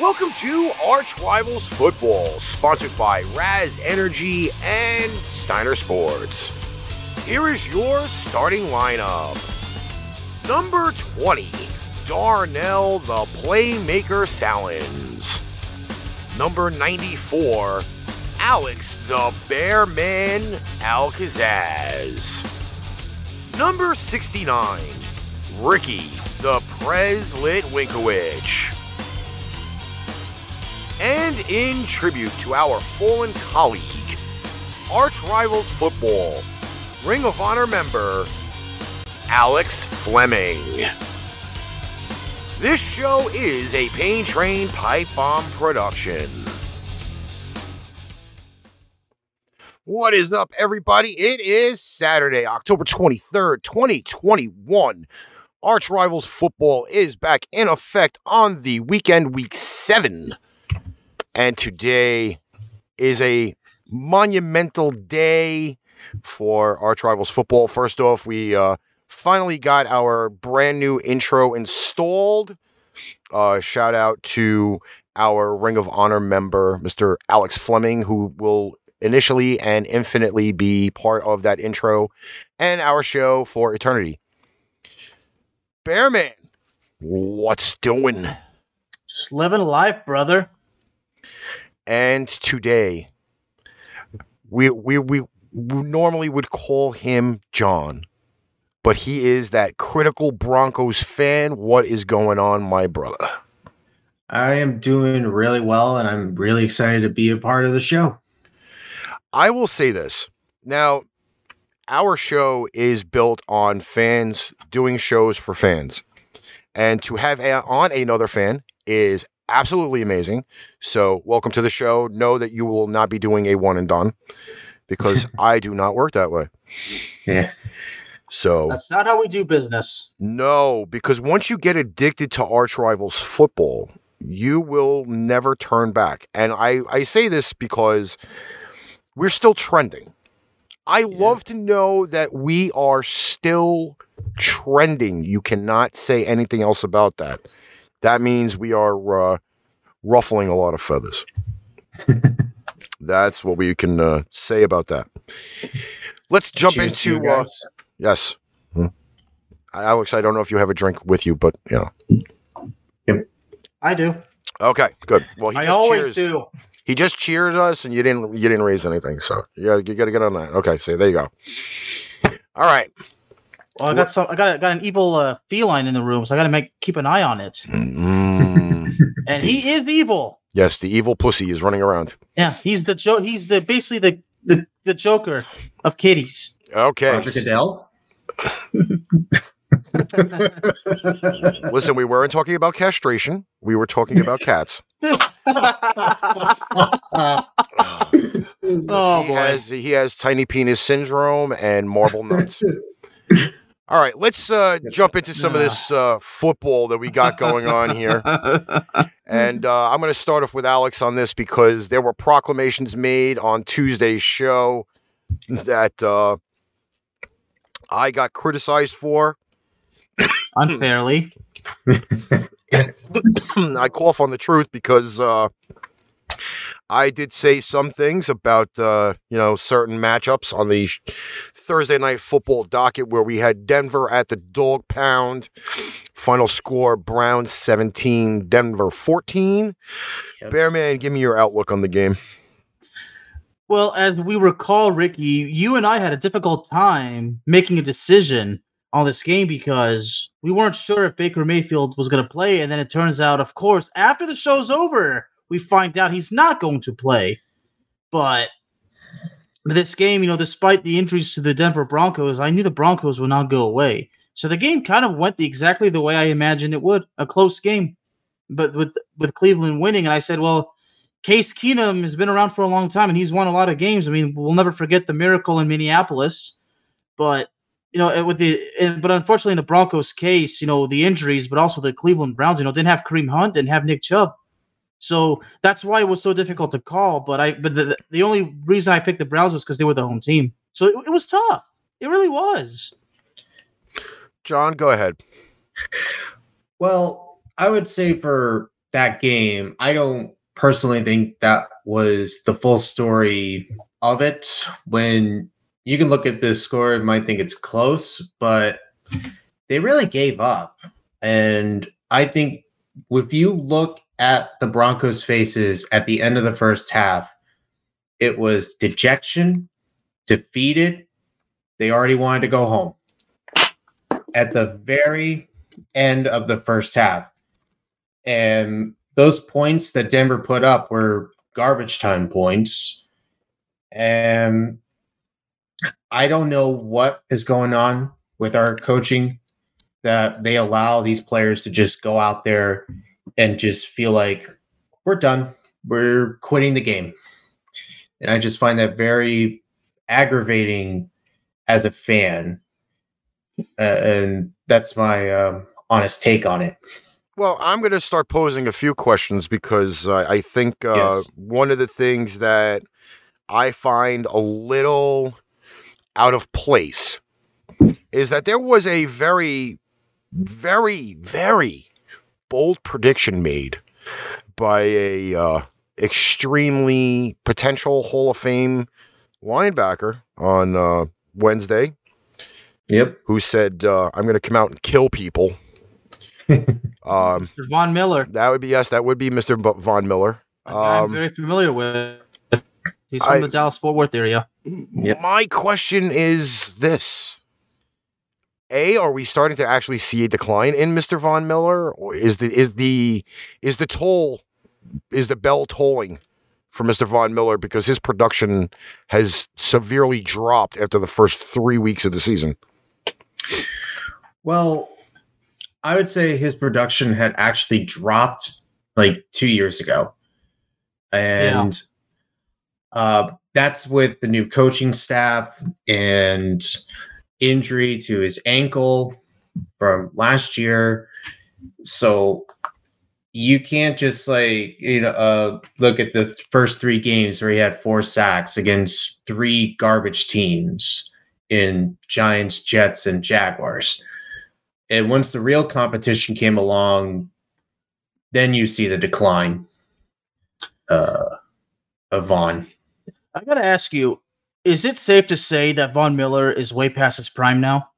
Welcome to ArchRivals Football, sponsored by Raz Energy and Steiner Sports. Here is your starting lineup. Number 20, Darnell the Playmaker Salins. Number 94, Alex the Bear Man Kazzaz. Number 69, Ricky the Prez Litwinkowich. And in tribute to our fallen colleague, ArchRivals Football, Ring of Honor member, Alex Fleming. This show is a Pain Train Pipe Bomb production. What is up, everybody? It is Saturday, October 23rd, 2021. ArchRivals Football is back in effect on the weekend, Week 7. And today is a monumental day for ArchRivals Football. First off, we finally got our brand new intro installed. Shout out to our Ring of Honor member, Mr. Alex Fleming, who will initially and infinitely be part of that intro and our show for eternity. Bearman, what's doing? Just living life, brother. And today, we normally would call him John, but he is that critical Broncos fan. What is going on, my brother? I am doing really well, and I'm really excited to be a part of the show. I will say this. Now, our show is built on fans doing shows for fans, and to have on another fan is absolutely amazing. So welcome to the show. Know that you will not be doing a one and done because I do not work that way. Yeah. So that's not how we do business. No, because once you get addicted to ArchRivals Football, you will never turn back. And I say this because we're still trending. I love to know that we are still trending. You cannot say anything else about that. That means we are ruffling a lot of feathers. That's what we can say about that. Let's jump into... yes. Alex, I don't know if you have a drink with you, but, you know. Yep. I do. Okay, good. Well, I always do. He just cheered us, and you didn't raise anything, so you got to get on that. Okay, so there you go. All right. Well, I got an evil feline in the room, so I got to keep an eye on it. And he is evil. Yes, the evil pussy is running around. Yeah, he's the basically the Joker of kitties. Okay, Roger Goodell. Listen, we weren't talking about castration. We were talking about cats. He has tiny penis syndrome and marble nuts. All right, let's jump into some of this football that we got going on here. And I'm going to start off with Alex on this because there were proclamations made on Tuesday's show that I got criticized for. Unfairly. I cough on the truth because I did say some things about, certain matchups on the Thursday night football docket where we had Denver at the dog pound. Final score, Browns 17, Denver 14. Yep. Bearman, give me your outlook on the game. Well, as we recall, Ricky, you and I had a difficult time making a decision on this game because we weren't sure if Baker Mayfield was going to play. And then it turns out, of course, after the show's over, we find out he's not going to play. But this game, despite the injuries to the Denver Broncos, I knew the Broncos would not go away. So the game kind of went exactly the way I imagined it would, a close game, but with Cleveland winning. And I said, well, Case Keenum has been around for a long time, and he's won a lot of games. I mean, we'll never forget the miracle in Minneapolis. But, but unfortunately in the Broncos' case, the injuries, but also the Cleveland Browns, didn't have Kareem Hunt, didn't have Nick Chubb. So that's why it was so difficult to call. But the only reason I picked the Browns was because they were the home team. So it was tough. It really was. John, go ahead. Well, I would say for that game, I don't personally think that was the full story of it. When you can look at this score, you might think it's close, but they really gave up. And I think if you look at the Broncos' faces at the end of the first half, it was dejection, defeated. They already wanted to go home. At the very end of the first half. And those points that Denver put up were garbage time points. And I don't know what is going on with our coaching that they allow these players to just go out there and just feel like we're done. We're quitting the game. And I just find that very aggravating as a fan. And that's my honest take on it. Well, I'm going to start posing a few questions because I think one of the things that I find a little out of place is that there was a very, very, very bold prediction made by a extremely potential Hall of Fame linebacker on Wednesday. Yep. Who said, I'm going to come out and kill people. Mr. Von Miller. That would be, yes, that would be Mr. Von Miller. I'm very familiar with. He's from the Dallas-Fort Worth area. Yep. My question is this. A, are we starting to actually see a decline in Mr. Von Miller? Or is the toll, is the bell tolling for Mr. Von Miller because his production has severely dropped after the first 3 weeks of the season? Well, I would say his production had actually dropped like 2 years ago. And that's with the new coaching staff and injury to his ankle from last year. So you can't just look at the first three games where he had 4 sacks against 3 garbage teams in Giants, Jets, and Jaguars. And once the real competition came along, then you see the decline of Von. I got to ask you, is it safe to say that Von Miller is way past his prime now?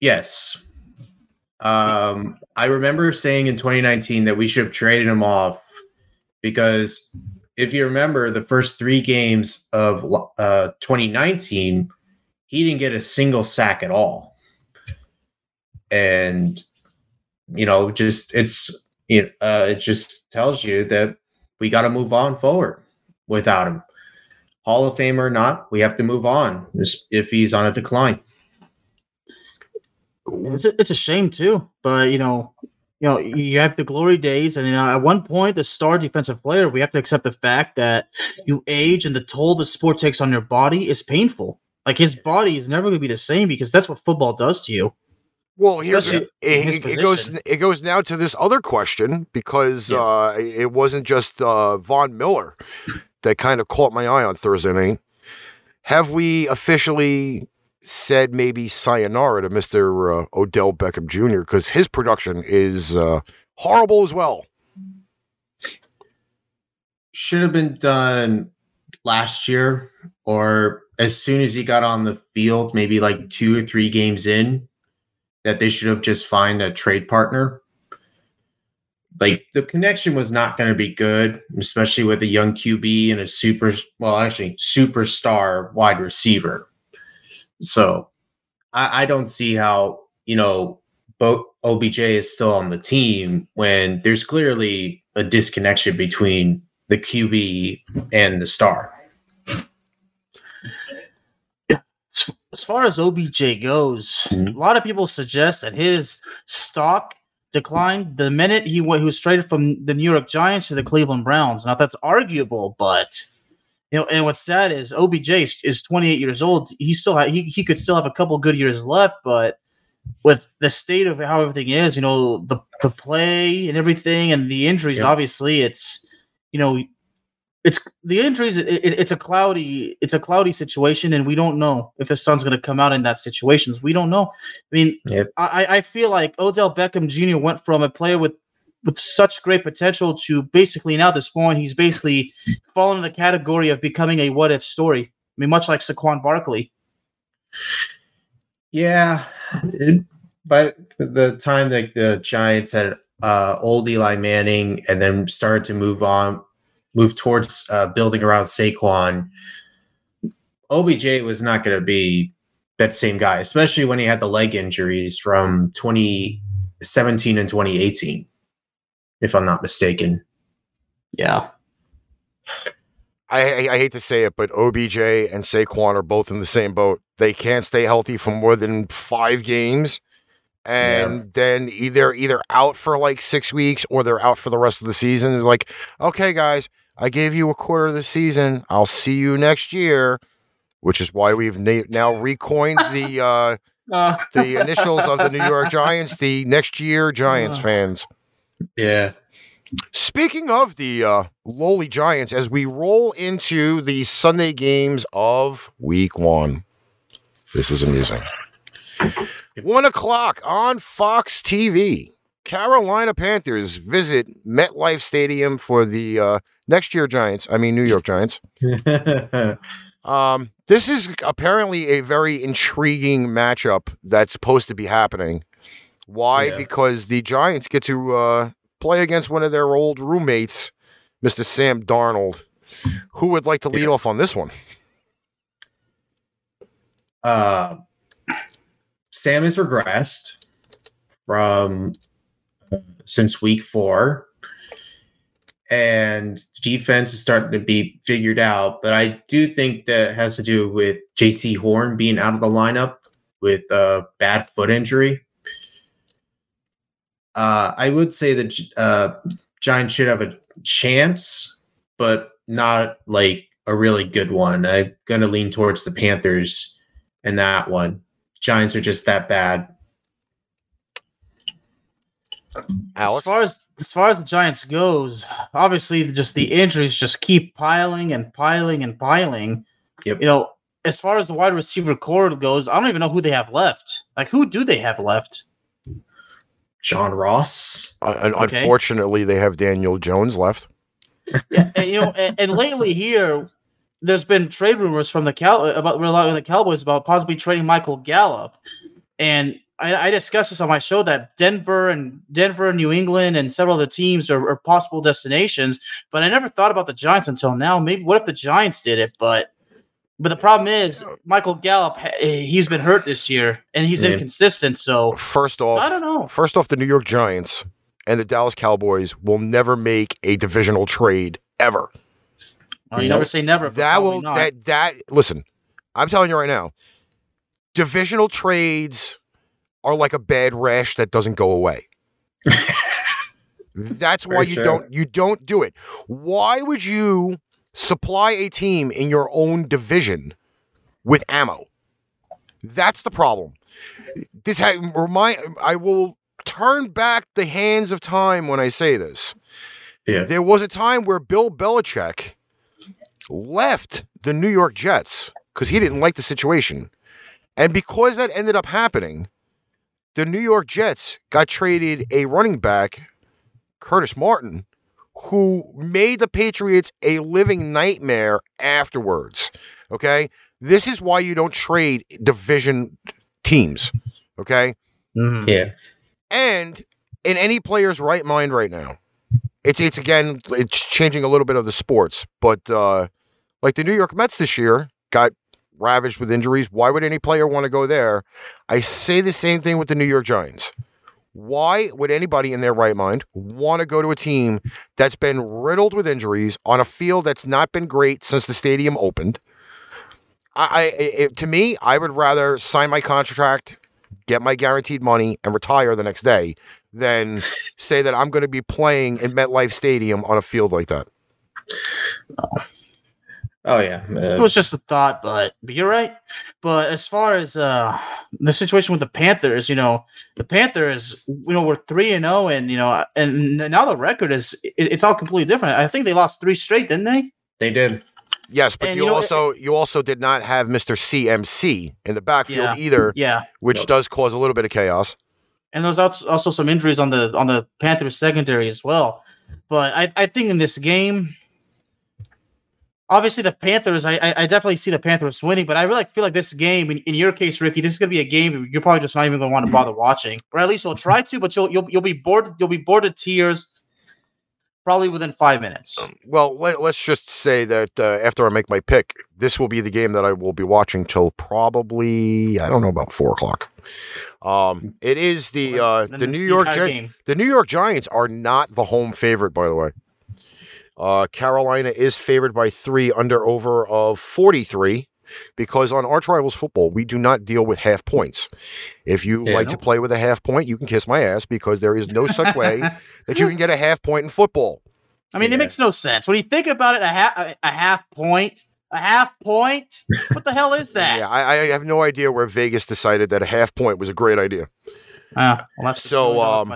Yes. I remember saying in 2019 that we should have traded him off because if you remember the first 3 games of 2019, he didn't get a single sack at all. And, it just tells you that we got to move on forward without him. Hall of Fame or not, we have to move on if he's on a decline. It's a shame too, but you have the glory days, and at one point, the star defensive player. We have to accept the fact that you age, and the toll the sport takes on your body is painful. Like his body is never going to be the same because that's what football does to you. Well, it goes now to this other question because it wasn't just Von Miller that kind of caught my eye on Thursday night. Have we officially said maybe sayonara to Mr. Odell Beckham Jr. because his production is horrible as well? Should have been done last year or as soon as he got on the field, maybe like 2 or 3 games in, that they should have just find a trade partner. Like the connection was not going to be good, especially with a young QB and a superstar wide receiver. So I don't see how, OBJ is still on the team when there's clearly a disconnection between the QB and the star. As far as OBJ goes, a lot of people suggest that his stock declined the minute he was traded from the New York Giants to the Cleveland Browns. Now, that's arguable, but... and what's sad is OBJ is 28 years old. He still he could still have a couple good years left, but with the state of how everything is, the play and everything, and the injuries, obviously, it's the injuries. It's a cloudy situation, and we don't know if his son's going to come out in that situation. We don't know. I mean, I feel like Odell Beckham Jr. went from a player with with such great potential to basically now at this point, he's basically fallen in the category of becoming a what-if story. I mean, much like Saquon Barkley. Yeah. By the time that the Giants had old Eli Manning and then started to move towards building around Saquon, OBJ was not going to be that same guy, especially when he had the leg injuries from 2017 and 2018, if I'm not mistaken. Yeah. I hate to say it, but OBJ and Saquon are both in the same boat. They can't stay healthy for more than 5 games. And then either out for like 6 weeks or they're out for the rest of the season. They're like, okay, guys, I gave you a quarter of the season. I'll see you next year, which is why we've now recoined the initials of the New York Giants, the next year Giants fans. Yeah. Speaking of the lowly Giants, as we roll into the Sunday games of Week 1, this is amusing. 1 o'clock on Fox TV, Carolina Panthers visit MetLife Stadium for the New York Giants. This is apparently a very intriguing matchup that's supposed to be happening. Why? Yeah. Because the Giants get to play against one of their old roommates, Mr. Sam Darnold. Who would like to lead off on this one? Sam has regressed from since Week 4, and defense is starting to be figured out. But I do think that has to do with J.C. Horn being out of the lineup with a bad foot injury. I would say that Giants should have a chance, but not like a really good one. I'm going to lean towards the Panthers in that one. Giants are just that bad. Alex? As far as the Giants goes, obviously just the injuries just keep piling and piling and piling. Yep. You know, as far as the wide receiver core goes, I don't even know who they have left. Like, who do they have left? John Ross. Okay. Unfortunately, they have Daniel Jones left. Yeah, and, you know, and lately here, there's been trade rumors from the Cowboys about possibly trading Michael Gallup, and I discussed this on my show that Denver, New England, and several other teams are possible destinations. But I never thought about the Giants until now. Maybe what if the Giants did it? But the problem is Michael Gallup. He's been hurt this year, and he's inconsistent. So first off, I don't know. First off, the New York Giants and the Dallas Cowboys will never make a divisional trade ever. You never say never. Listen, I'm telling you right now, divisional trades are like a bad rash that doesn't go away. That's why you don't do it. Why would you supply a team in your own division with ammo? That's the problem. I will turn back the hands of time when I say this. Yeah. There was a time where Bill Belichick left the New York Jets because he didn't like the situation. And because that ended up happening, the New York Jets got traded a running back, Curtis Martin, who made the Patriots a living nightmare afterwards. Okay? This is why you don't trade division teams. Okay? Mm-hmm. Yeah. And in any player's right mind right now, it's changing a little bit of the sports, but like the New York Mets this year got ravaged with injuries. Why would any player want to go there? I say the same thing with the New York Giants. Why would anybody in their right mind want to go to a team that's been riddled with injuries on a field that's not been great since the stadium opened? To me, I would rather sign my contract, get my guaranteed money, and retire the next day than say that I'm going to be playing in MetLife Stadium on a field like that. Oh yeah. It was just a thought, but you're right. But as far as the situation with the Panthers, you know, the Panthers, you know, were 3-0 and, you know, and now the record is, it's all completely different. I think they lost 3 straight, didn't they? They did. Yes, but you also did not have Mr. CMC in the backfield either, which does cause a little bit of chaos. And there's also some injuries on the Panthers secondary as well. But I think in this game, obviously the Panthers, I definitely see the Panthers winning, but I really feel like this game, in your case, Ricky, this is going to be a game you're probably just not even going to want to bother watching, or at least we'll try to. But you'll be bored. You'll be bored to tears, probably within 5 minutes. Well, let's just say that after I make my pick, this will be the game that I will be watching till probably, I don't know, about 4 o'clock. It is the New York Giants. The New York Giants are not the home favorite, by the way. Carolina is favored by 3 under over of 43, because on ArchRivals Football, we do not deal with half points. If you to play with a half point, you can kiss my ass, because there is no such way that you can get a half point in football. I mean, it makes no sense. When you think about it, a half point? What the hell is that? Yeah, I have no idea where Vegas decided that a half point was a great idea. Well, that's so,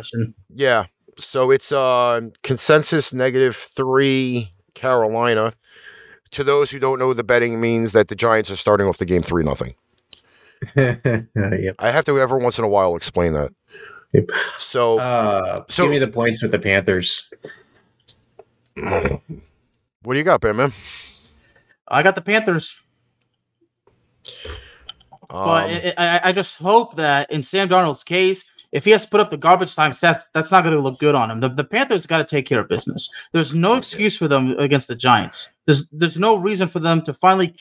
yeah. So it's consensus -3 Carolina. To those who don't know, the betting means that the Giants are starting off the game 3-0. Yep. I have to every once in a while explain that. Yep. So, give me the points with the Panthers. What do you got, Batman? I got the Panthers. But I just hope that in Sam Darnold's case, if he has to put up the garbage time stats, that's not going to look good on him. The Panthers got to take care of business. There's no excuse for them against the Giants. There's no reason for them to finally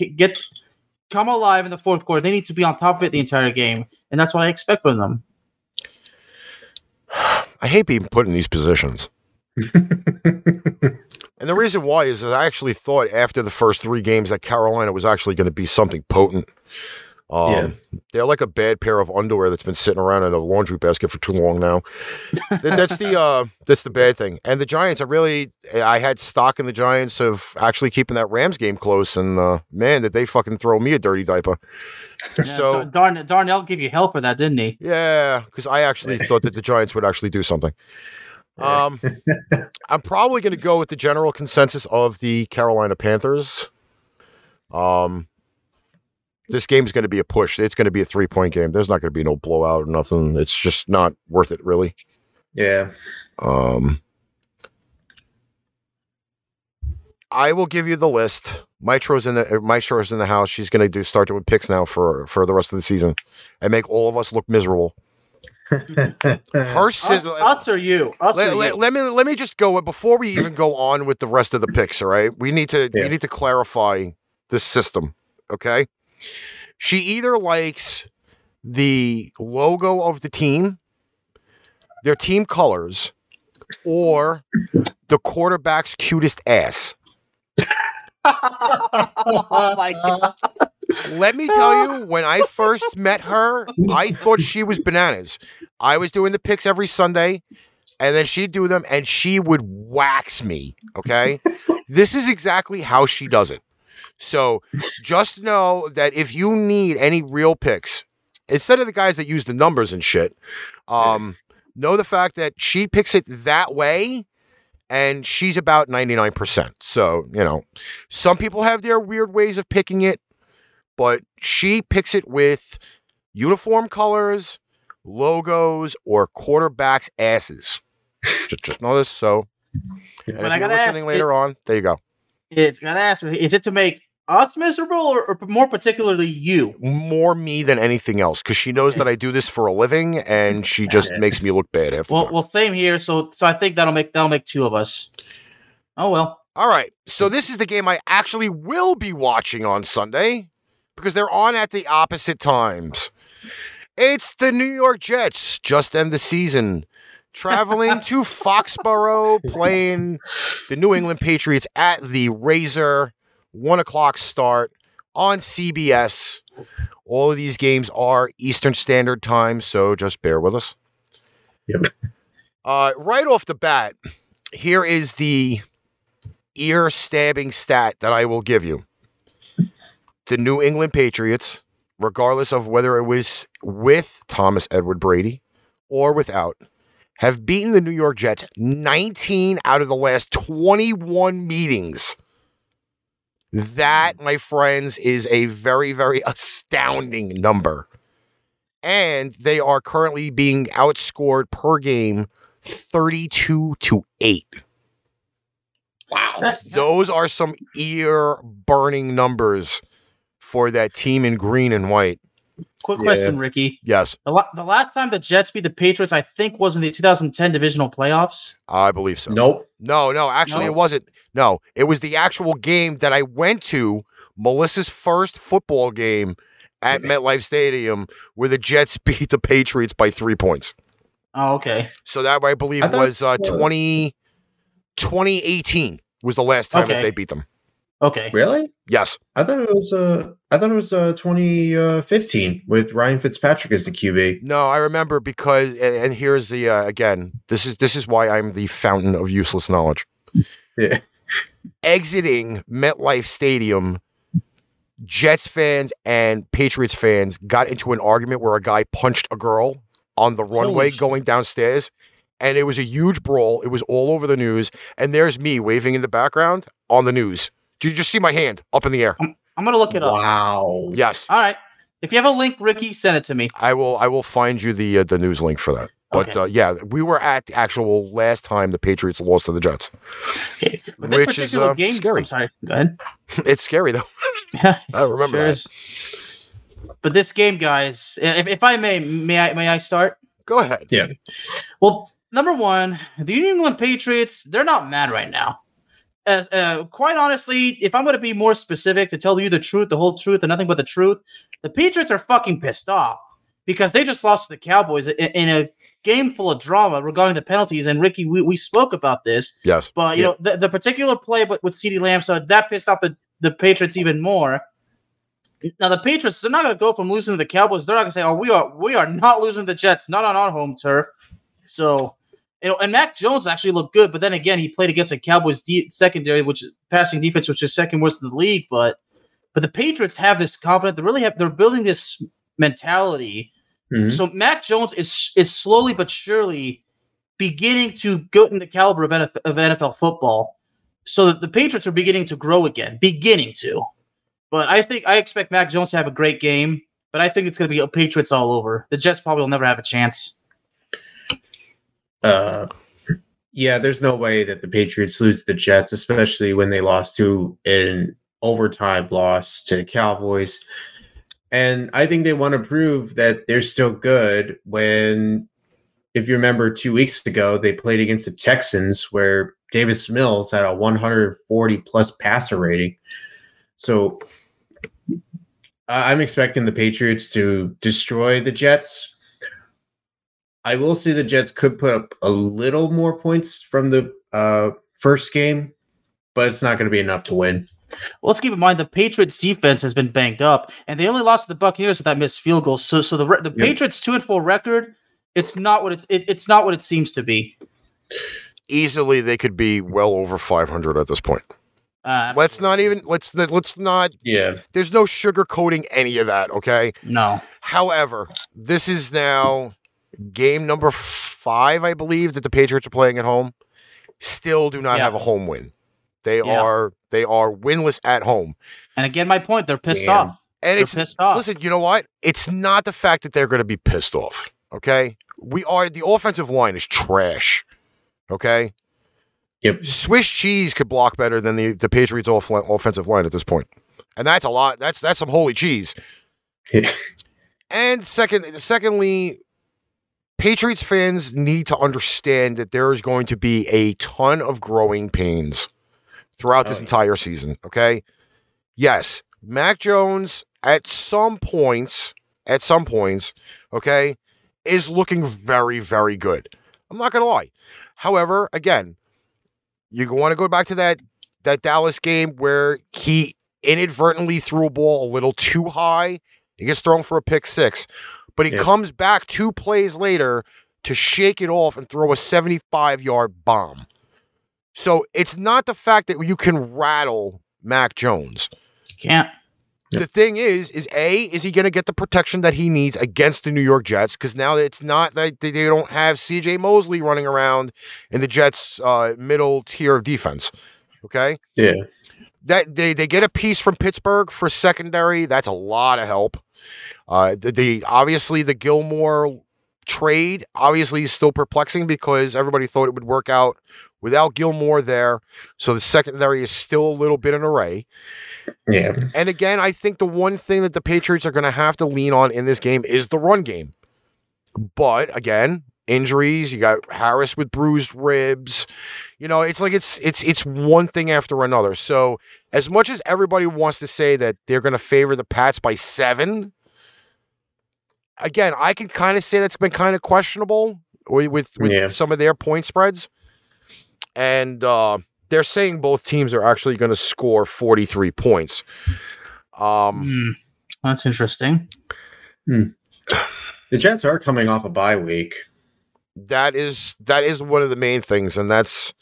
come alive in the fourth quarter. They need to be on top of it the entire game, and that's what I expect from them. I hate being put in these positions. And the reason why is that I actually thought after the first 3 games that Carolina was actually going to be something potent. They're like a bad pair of underwear that's been sitting around in a laundry basket for too long now. That's the bad thing. And the Giants, I had stock in the Giants of actually keeping that Rams game close, and man, did they fucking throw me a dirty diaper. Yeah, so Darnell gave you hell for that, didn't he? Yeah, because I actually thought that the Giants would actually do something. I'm probably going to go with the general consensus of the Carolina Panthers. This game's going to be a push. It's going to be a 3-point game. There's not going to be no blowout or nothing. It's just not worth it, really. Yeah. I will give you the list. Maestro's in the house. She's going to start doing picks now for the rest of the season and make all of us look miserable. Us or you? Let me just go before we even go on with the rest of the picks. All right, we need to clarify the system. Okay. She either likes the logo of the team, their team colors, or the quarterback's cutest ass. Oh my God. Let me tell you, when I first met her, I thought she was bananas. I was doing the picks every Sunday, and then she'd do them, and she would wax me, okay? This is exactly how she does it. So just know that if you need any real picks, instead of the guys that use the numbers and shit, know the fact that she picks it that way, and she's about 99%. So, some people have their weird ways of picking it, but she picks it with uniform colors, logos, or quarterbacks' asses. Just know this. So, and if you're listening later on, there you go. It's gonna ask me, is it to make us miserable or more particularly you? More me than anything else, because she knows that I do this for a living, and she just makes me look bad half the time. Well, same here. So I think that'll make 2 of us. Oh well. All right. So this is the game I actually will be watching on Sunday, because they're on at the opposite times. It's the New York Jets, just end the season, traveling to Foxborough, playing the New England Patriots at the Razor, 1:00 start on CBS. All of these games are Eastern Standard Time, so just bear with us. Yep. Right off the bat, here is the ear-stabbing stat that I will give you. The New England Patriots, regardless of whether it was with Thomas Edward Brady or without, have beaten the New York Jets 19 out of the last 21 meetings. That, my friends, is a very, very astounding number. and they are currently being outscored per game 32-8. Wow. Those are some ear-burning numbers for that team in green and white. Quick question, Ricky. Yes. The last time the Jets beat the Patriots, I think, was in the 2010 divisional playoffs. I believe so. Nope. No. Actually, it wasn't. No, it was the actual game that I went to, Melissa's first football game at MetLife Stadium, where the Jets beat the Patriots by 3 points. Oh, okay. So that, I believe, was 2018 was the last time that they beat them. Okay. Really? Yes. I thought it was 2015 with Ryan Fitzpatrick as the QB. No, I remember because, and here's the again, this is why I'm the fountain of useless knowledge. Yeah. Exiting MetLife Stadium, Jets fans and Patriots fans got into an argument where a guy punched a girl on the runway going downstairs. And it was a huge brawl. It was all over the news. And there's me waving in the background on the news. Did you just see my hand up in the air? I'm going to look it up. Wow. Yes. All right. If you have a link, Ricky, send it to me. I will find you the news link for that. But okay. Yeah, we were at the actual last time the Patriots lost to the Jets. Okay. But this which particular is game, scary. I'm sorry. Go ahead. It's scary, though. Yeah, I remember sure that. Is. But this game, guys, if I may I start? Go ahead. Yeah. Well, number one, the New England Patriots, they're not mad right now. As quite honestly, if I'm going to be more specific to tell you the truth, the whole truth, and nothing but the truth, the Patriots are fucking pissed off because they just lost to the Cowboys in a game full of drama regarding the penalties. And Ricky, we spoke about this. Yes. But you know the particular play with CeeDee Lamb, so that pissed off the Patriots even more. Now the Patriots, they're not going to go from losing to the Cowboys. They're not going to say, "Oh, we are not losing to the Jets, not on our home turf." So. And Mac Jones actually looked good, but then again, he played against a Cowboys secondary, which is passing defense, which is second worst in the league. But the Patriots have this confidence. They're building this mentality. Mm-hmm. So Mac Jones is slowly but surely beginning to go in the caliber of NFL football. So that the Patriots are beginning to grow again, But I expect Mac Jones to have a great game. But I think it's going to be a Patriots all over. The Jets probably will never have a chance. Yeah, there's no way that the Patriots lose to the Jets, especially when they lost to an overtime loss to the Cowboys. And I think they want to prove that they're still good when, if you remember 2 weeks ago, they played against the Texans where Davis Mills had a 140-plus passer rating. So I'm expecting the Patriots to destroy the Jets. I will say the Jets could put up a little more points from the first game, but it's not going to be enough to win. Well, let's keep in mind the Patriots' defense has been banged up, and they only lost to the Buccaneers with that missed field goal. So the Patriots' 2-4 record, it's not what it seems to be. Easily, they could be well over 500 at this point. Let's not. Yeah. There's no sugarcoating any of that. Okay. No. However, this is now. Game number 5, I believe, that the Patriots are playing at home, still do not have a home win. They are winless at home. And again, my point, they're pissed off. And they're pissed off. Listen, you know what? It's not the fact that they're going to be pissed off, okay? The offensive line is trash, okay? Yep. Swiss cheese could block better than the Patriots' offensive line at this point. And that's a lot. That's some holy cheese. And secondly, Patriots fans need to understand that there is going to be a ton of growing pains throughout this entire season, okay? Yes, Mac Jones at some points, okay, is looking very, very good. I'm not going to lie. However, again, you want to go back to that Dallas game where he inadvertently threw a ball a little too high. He gets thrown for a pick six. But he comes back 2 plays later to shake it off and throw a 75-yard bomb. So it's not the fact that you can rattle Mac Jones. You can't. The thing is he going to get the protection that he needs against the New York Jets? Because now it's not that they don't have C.J. Mosley running around in the Jets' middle tier of defense. Okay? Yeah. that they get a piece from Pittsburgh for secondary. That's a lot of help. Obviously the Gilmore trade obviously is still perplexing because everybody thought it would work out without Gilmore there. So the secondary is still a little bit an array. Yeah. And again, I think the one thing that the Patriots are going to have to lean on in this game is the run game. But again, injuries, you got Harris with bruised ribs. You know, it's like it's one thing after another. So as much as everybody wants to say that they're going to favor the Pats by 7, again, I can kind of say that's been kind of questionable with some of their point spreads. And they're saying both teams are actually going to score 43 points. That's interesting. The Jets are coming off a bye week. That is one of the main things, and that's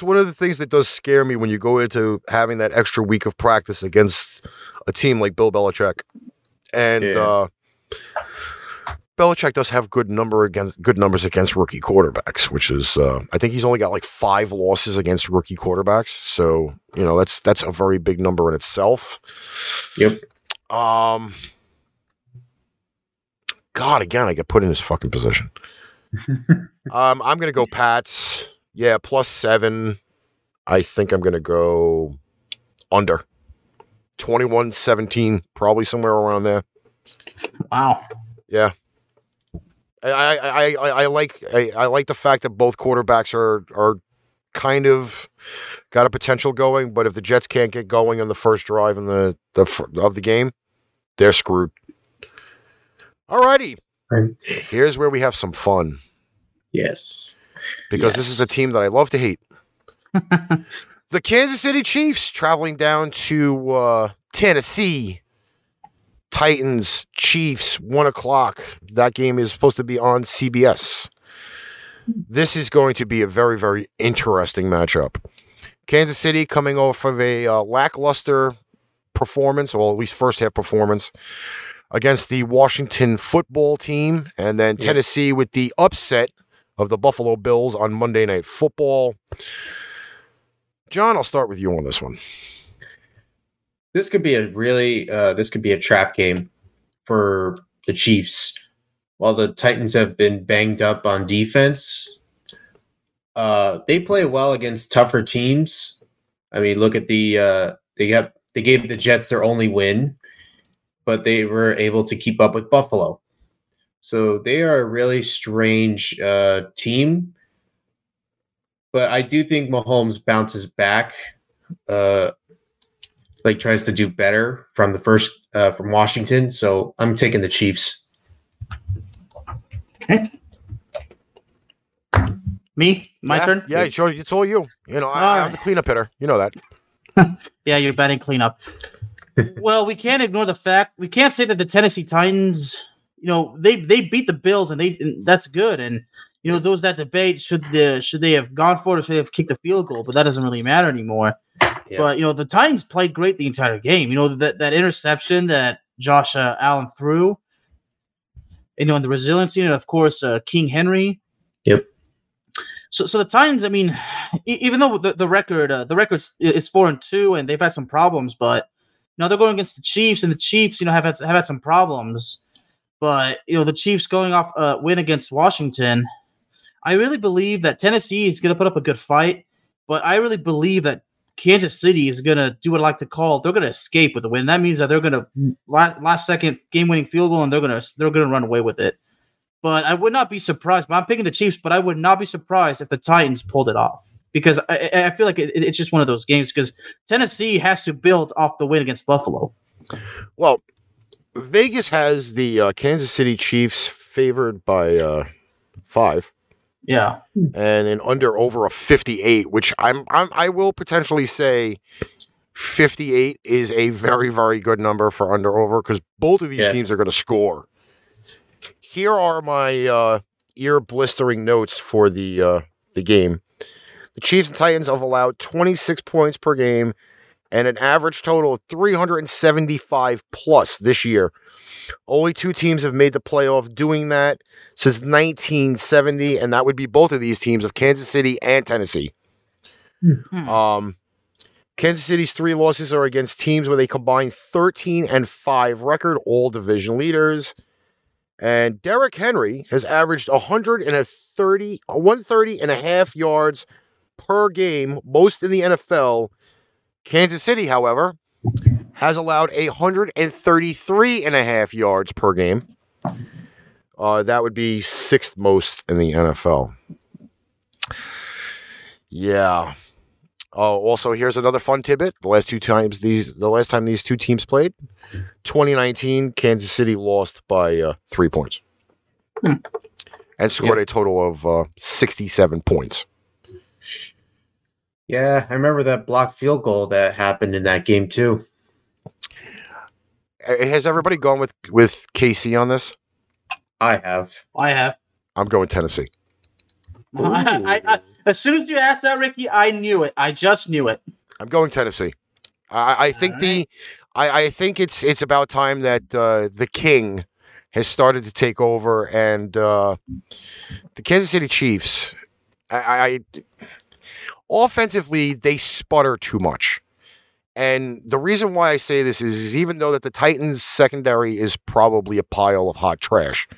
one of the things that does scare me when you go into having that extra week of practice against a team like Bill Belichick. And Belichick does have good numbers against rookie quarterbacks, which is I think he's only got like 5 losses against rookie quarterbacks. So you know that's a very big number in itself. Yep. God, again, I get put in this fucking position. I'm going to go Pats. Yeah, plus 7. I think I'm going to go under. 21-17, probably somewhere around there. Wow. Yeah. I like the fact that both quarterbacks are kind of got a potential going, but if the Jets can't get going on the first drive in of the game, they're screwed. All righty. Here's where we have some fun. Yes. Because this is a team that I love to hate. The Kansas City Chiefs traveling down to Tennessee. Titans, Chiefs, 1 o'clock. That game is supposed to be on CBS. This is going to be a very, very interesting matchup. Kansas City coming off of a lackluster performance, or at least first-half performance, against the Washington football team, and then Tennessee with the upset of the Buffalo Bills on Monday Night Football. John, I'll start with you on this one. This could be a really trap game for the Chiefs. While the Titans have been banged up on defense, they play well against tougher teams. I mean, look at they gave the Jets their only win, but they were able to keep up with Buffalo. So they are a really strange team. But I do think Mahomes bounces back, tries to do better from the first from Washington. So I'm taking the Chiefs. Okay. Me? My turn? Yeah, sure. It's all you. You know, I'm the cleanup hitter. You know that. Yeah, you're batting cleanup. Well, we can't ignore the fact. We can't say that the Tennessee Titans, you know, they beat the Bills, and that's good. And you know, there was that debate, should they have gone for it or should they have kicked the field goal? But that doesn't really matter anymore. Yeah. But you know, the Titans played great the entire game. You know, that interception that Josh Allen threw, you know, and the resiliency, and of course King Henry. Yep. So the Titans, I mean, even though the record is 4-2, and they've had some problems, but now they're going against the Chiefs, and the Chiefs, you know, have had some problems, but you know, the Chiefs going off a win against Washington, I really believe that Tennessee is going to put up a good fight, but I really believe that Kansas City is going to do what I like to call, they're going to escape with the win. That means that they're going to last second game winning field goal, and they're going to run away with it. But I would not be surprised. But I'm picking the Chiefs, but I would not be surprised if the Titans pulled it off. Because I feel like it's just one of those games because Tennessee has to build off the win against Buffalo. Well, Vegas has the Kansas City Chiefs favored by 5. Yeah, and an under over of 58, which I will potentially say 58 is a very, very good number for under over because both of these teams are going to score. Here are my ear blistering notes for the game. The Chiefs and Titans have allowed 26 points per game and an average total of 375 plus this year. Only 2 teams have made the playoff doing that since 1970, and that would be both of these teams of Kansas City and Tennessee. Kansas City's three losses are against teams where they combine 13-5 record, all division leaders. And Derrick Henry has averaged 130 and a half yards per game, most in the NFL. Kansas City, however, has allowed 133 and a half yards per game. That would be sixth most in the NFL. Yeah. Also, here's another fun tidbit. The last time these two teams played, 2019, Kansas City lost by 3 points and scored a total of 67 points. Yeah, I remember that blocked field goal that happened in that game too. Has everybody gone with KC on this? I have. I'm going Tennessee. I as soon as you asked that, Ricky, I knew it. I just knew it. I'm going Tennessee. I think it's about time that the king has started to take over, and the Kansas City Chiefs. I offensively they sputter too much, and the reason why I say this is even though that the Titans secondary is probably a pile of hot trash.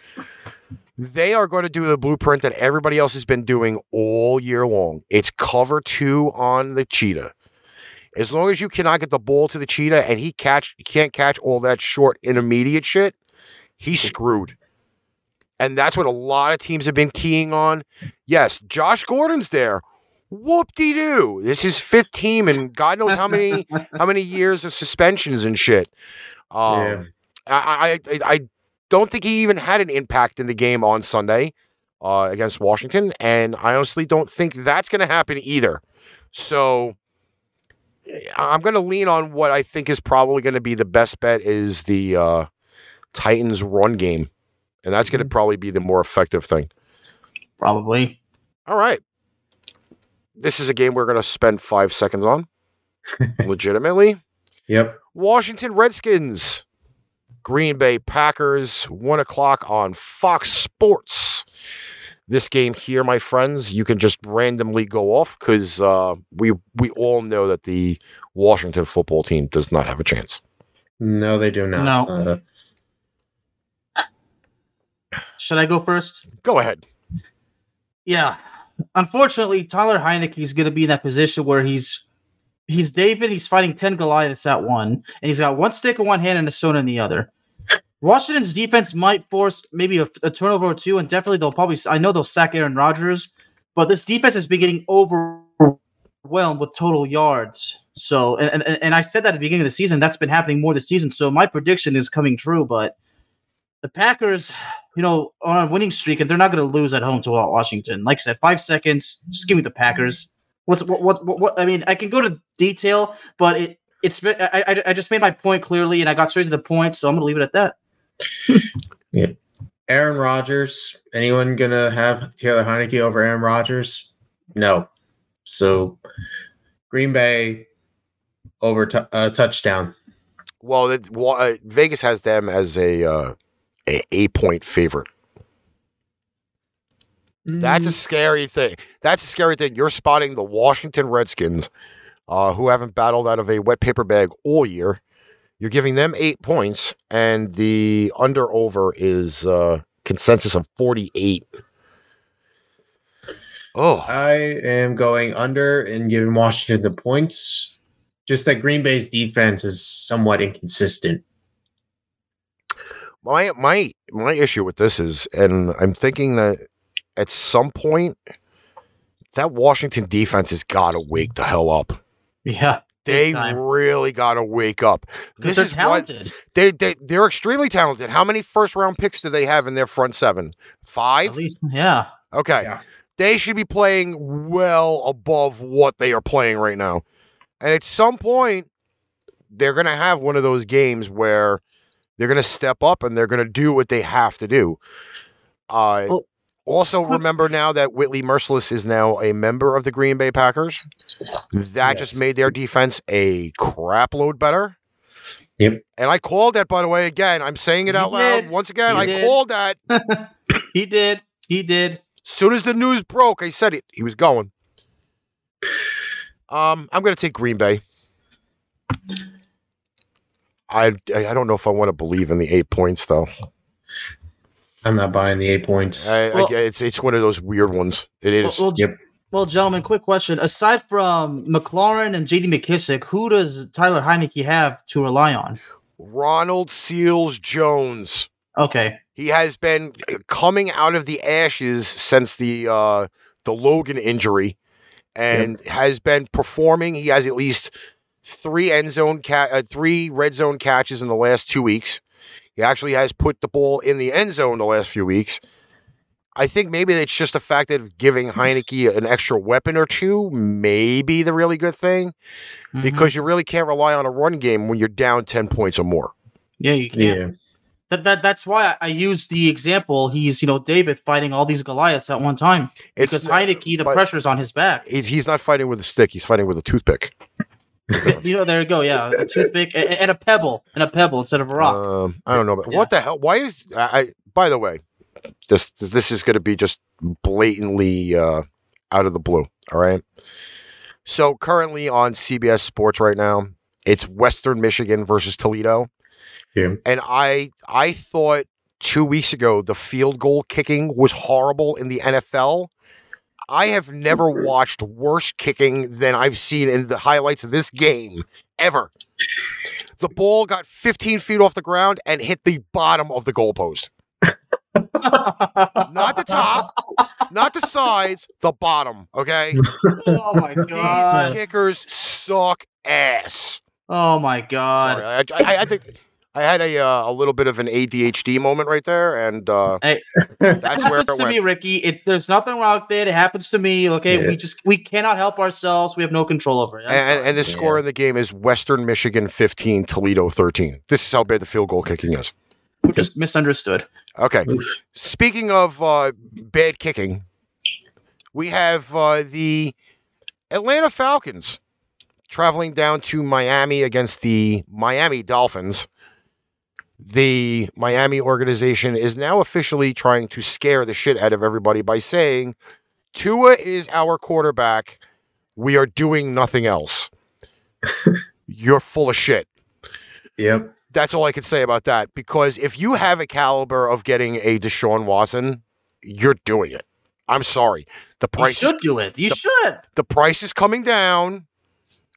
They are going to do the blueprint that everybody else has been doing all year long. It's cover two on the cheetah. As long as you cannot get the ball to the cheetah and he can't catch all that short intermediate shit, he's screwed. And that's what a lot of teams have been keying on. Yes, Josh Gordon's there. Whoop-de-doo. This is fifth team and God knows how many years of suspensions and shit. I don't think he even had an impact in the game on Sunday against Washington, and I honestly don't think that's going to happen either. So I'm going to lean on what I think is probably going to be the best bet is the Titans run game, and that's going to probably be the more effective thing. Probably. All right. This is a game we're going to spend 5 seconds on, legitimately. Yep. Washington Redskins. Green Bay Packers, 1 o'clock on Fox Sports. This game here, my friends, you can just randomly go off because we all know that the Washington football team does not have a chance. No, they do not. No. Should I go first? Go ahead. Yeah. Unfortunately, Tyler Heinicke is going to be in that position where he's David. He's fighting 10 Goliaths at one, and he's got one stick in one hand and a stone in the other. Washington's defense might force maybe a turnover or two, and definitely they'll sack Aaron Rodgers, but this defense has been getting overwhelmed with total yards. So, and I said that at the beginning of the season, that's been happening more this season. So my prediction is coming true, but the Packers, are on a winning streak, and they're not going to lose at home to Washington. Like I said, 5 seconds, just give me the Packers. What? I mean, I can go to detail, but I just made my point clearly, and I got straight to the point, so I'm gonna leave it at that. Yeah, Aaron Rodgers. Anyone gonna have Taylor Heinicke over Aaron Rodgers? No. So, Green Bay over touchdown. Well, Vegas has them as a 8-point favorite. That's a scary thing. You're spotting the Washington Redskins, who haven't battled out of a wet paper bag all year. You're giving them 8 points, and the under-over is consensus of 48. Oh, I am going under and giving Washington the points. Just that Green Bay's defense is somewhat inconsistent. My issue with this is, and I'm thinking that at some point, that Washington defense has got to wake the hell up. Yeah. They really got to wake up. This is talented. They're extremely talented. How many first-round picks do they have in their front seven? 5? At least, yeah. Okay. Yeah. They should be playing well above what they are playing right now. And at some point, they're going to have one of those games where they're going to step up and they're going to do what they have to do. Also, remember now that Whitley Mercilus is now a member of the Green Bay Packers. That just made their defense a crap load better. Yep. And I called that, by the way, again. I'm saying it out loud. Once again, called that. He did. As soon as the news broke, I said it. He was going. I'm going to take Green Bay. I don't know if I want to believe in the 8 points, though. I'm not buying the 8 points. It's one of those weird ones. It is. Well, gentlemen, quick question. Aside from McLaurin and J.D. McKissic, who does Tyler Heinicke have to rely on? Ronald Seals Jones. Okay. He has been coming out of the ashes since the Logan injury and has been performing. He has at least three red zone catches in the last 2 weeks. He actually has put the ball in the end zone the last few weeks. I think maybe it's just the fact that giving Heinicke an extra weapon or two may be the really good thing, because you really can't rely on a run game when you're down 10 points or more. Yeah, you can't. Yeah. That's why I use the example. He's, David fighting all these Goliaths at one time. Because Heinicke, the pressure's on his back. He's not fighting with a stick. He's fighting with a toothpick. There you go. Yeah, a toothpick and a pebble instead of a rock. I don't know. But what the hell? Why is I? By the way, this is going to be just blatantly out of the blue. All right. So currently on CBS Sports right now, it's Western Michigan versus Toledo. Yeah. And I thought 2 weeks ago the field goal kicking was horrible in the NFL. I have never watched worse kicking than I've seen in the highlights of this game ever. The ball got 15 feet off the ground and hit the bottom of the goalpost. Not the top, not the sides, the bottom, okay? Oh my God. These kickers suck ass. Oh my God. Sorry, I think I had a little bit of an ADHD moment right there, and that's where it went. It happens to me, Ricky. There's nothing wrong with it. It happens to me. Okay, we cannot help ourselves. We have no control over it. And the score in the game is Western Michigan 15, Toledo 13. This is how bad the field goal kicking is. We're just misunderstood. Okay. Oof. Speaking of bad kicking, we have the Atlanta Falcons traveling down to Miami against the Miami Dolphins. The Miami organization is now officially trying to scare the shit out of everybody by saying, Tua is our quarterback. We are doing nothing else. You're full of shit. Yep. That's all I can say about that, because if you have a caliber of getting a Deshaun Watson, you're doing it. I'm sorry. The price You should do it. The price is coming down.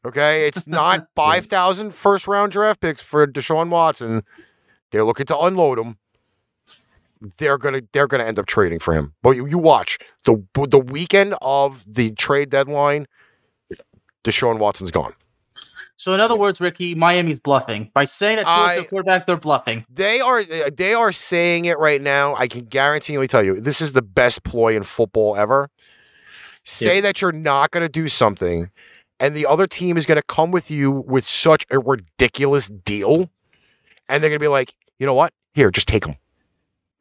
Okay? It's not 5,000 first-round draft picks for Deshaun Watson. They're looking to unload him. They're gonna end up trading for him. But you watch the weekend of the trade deadline, Deshaun Watson's gone. So in other words, Ricky, Miami's bluffing by saying that Tua's the quarterback. They're bluffing. They are saying it right now. I can guaranteeingly tell you, this is the best ploy in football ever. Say that you're not gonna do something, and the other team is gonna come with you with such a ridiculous deal, and they're gonna be like, you know what? Here, just take him.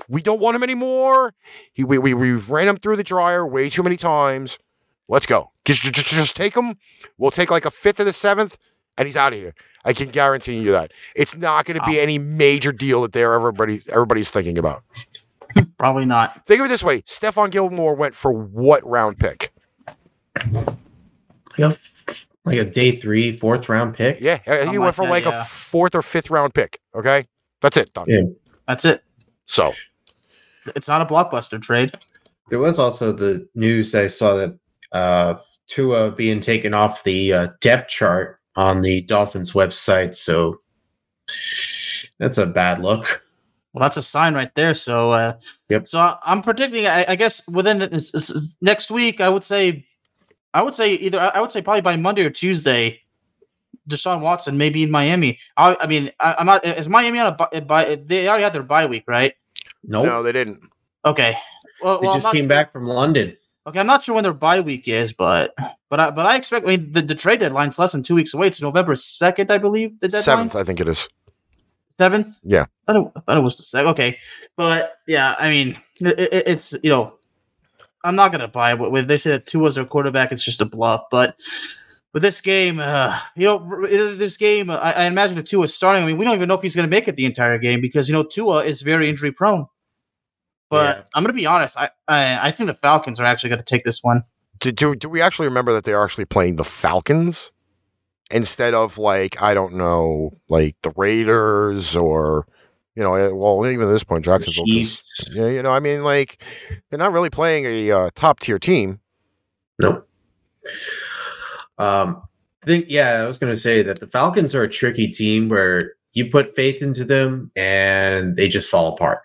We don't want him anymore. We've ran him through the dryer way too many times. Let's go. Just take him. We'll take like a fifth or the seventh, and he's out of here. I can guarantee you that. It's not going to be any major deal that everybody's thinking about. Probably not. Think of it this way. Stephon Gilmore went for what round pick? Like a day 4th round pick? Yeah. He went for like a 4th or 5th round pick. Okay? That's it. Done. Yeah. That's it. So it's not a blockbuster trade. There was also the news I saw that Tua being taken off the depth chart on the Dolphins website. So that's a bad look. Well, that's a sign right there. So, So I'm predicting, I guess within this next week, I would say probably by Monday or Tuesday, Deshaun Watson may be in Miami. I'm not. Is Miami on a bye? They already had their bye week, right? No, they didn't. Okay. Well, they just came back from London. Okay, I'm not sure when their bye week is, but I expect. The trade deadline's less than 2 weeks away. It's November 2nd, I believe. The deadline? 7th, I think it is. 7th? Yeah. I thought it was the 2nd. Okay, but yeah, I mean, it's I'm not gonna buy it. When they say that Tua was their quarterback, it's just a bluff. But with this game, I imagine if Tua is starting, I mean, we don't even know if he's gonna make it the entire game because Tua is very injury prone. But I'm gonna be honest, I think the Falcons are actually gonna take this one. Do we actually remember that they are actually playing the Falcons instead of like, I don't know, like the Raiders or, you know, well, even at this point, Jacksonville, you know, I mean, like they're not really playing a top tier team. Nope. I think, yeah, I was going to say that the Falcons are a tricky team where you put faith into them and they just fall apart.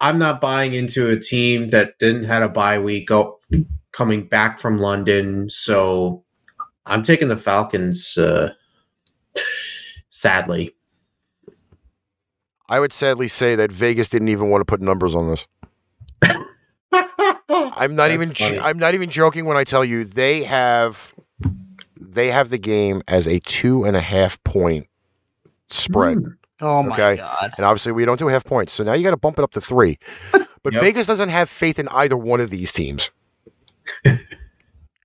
I'm not buying into a team that didn't have a bye week coming back from London. So I'm taking the Falcons, sadly. I would sadly say that Vegas didn't even want to put numbers on this. I'm not even joking when I tell you they have the game as a 2.5 point spread. Oh my God. And obviously we don't do half points. So now you got to bump it up to 3. But yep. Vegas doesn't have faith in either one of these teams.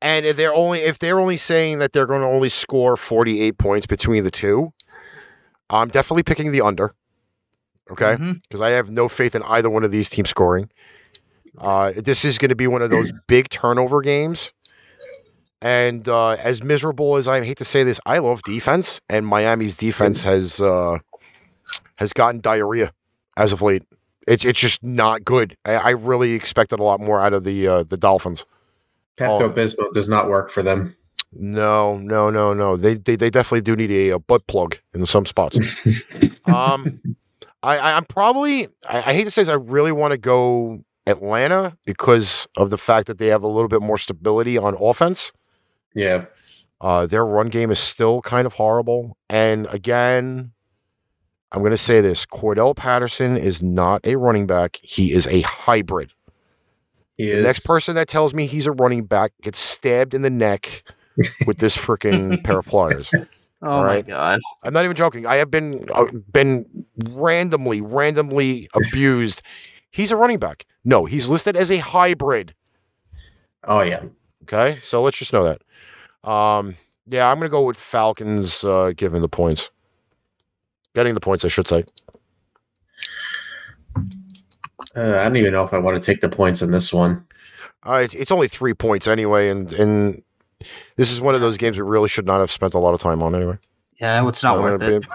And if they're only saying that they're going to only score 48 points between the two, I'm definitely picking the under. Okay? Because I have no faith in either one of these teams scoring. This is going to be one of those big turnover games. And as miserable as I hate to say this, I love defense, and Miami's defense has gotten diarrhea as of late. It's just not good. I really expected a lot more out of the Dolphins. Pepto-Bismol does not work for them. No. They definitely do need a butt plug in some spots. I'm probably, I hate to say this, I really want to go Atlanta because of the fact that they have a little bit more stability on offense. Yeah. Their run game is still kind of horrible. And again, I'm going to say this. Cordell Patterson is not a running back. He is a hybrid. The next person that tells me he's a running back gets stabbed in the neck with this freaking pair of pliers. Oh, right? My God. I'm not even joking. I have been randomly abused. He's a running back. No, he's listed as a hybrid. Oh, yeah. Okay, so let's just know that. I'm going to go with Falcons giving the points. Getting the points, I should say. I don't even know if I want to take the points in this one. It's only 3 points anyway, and this is one of those games we really should not have spent a lot of time on anyway. Yeah, it's not worth it.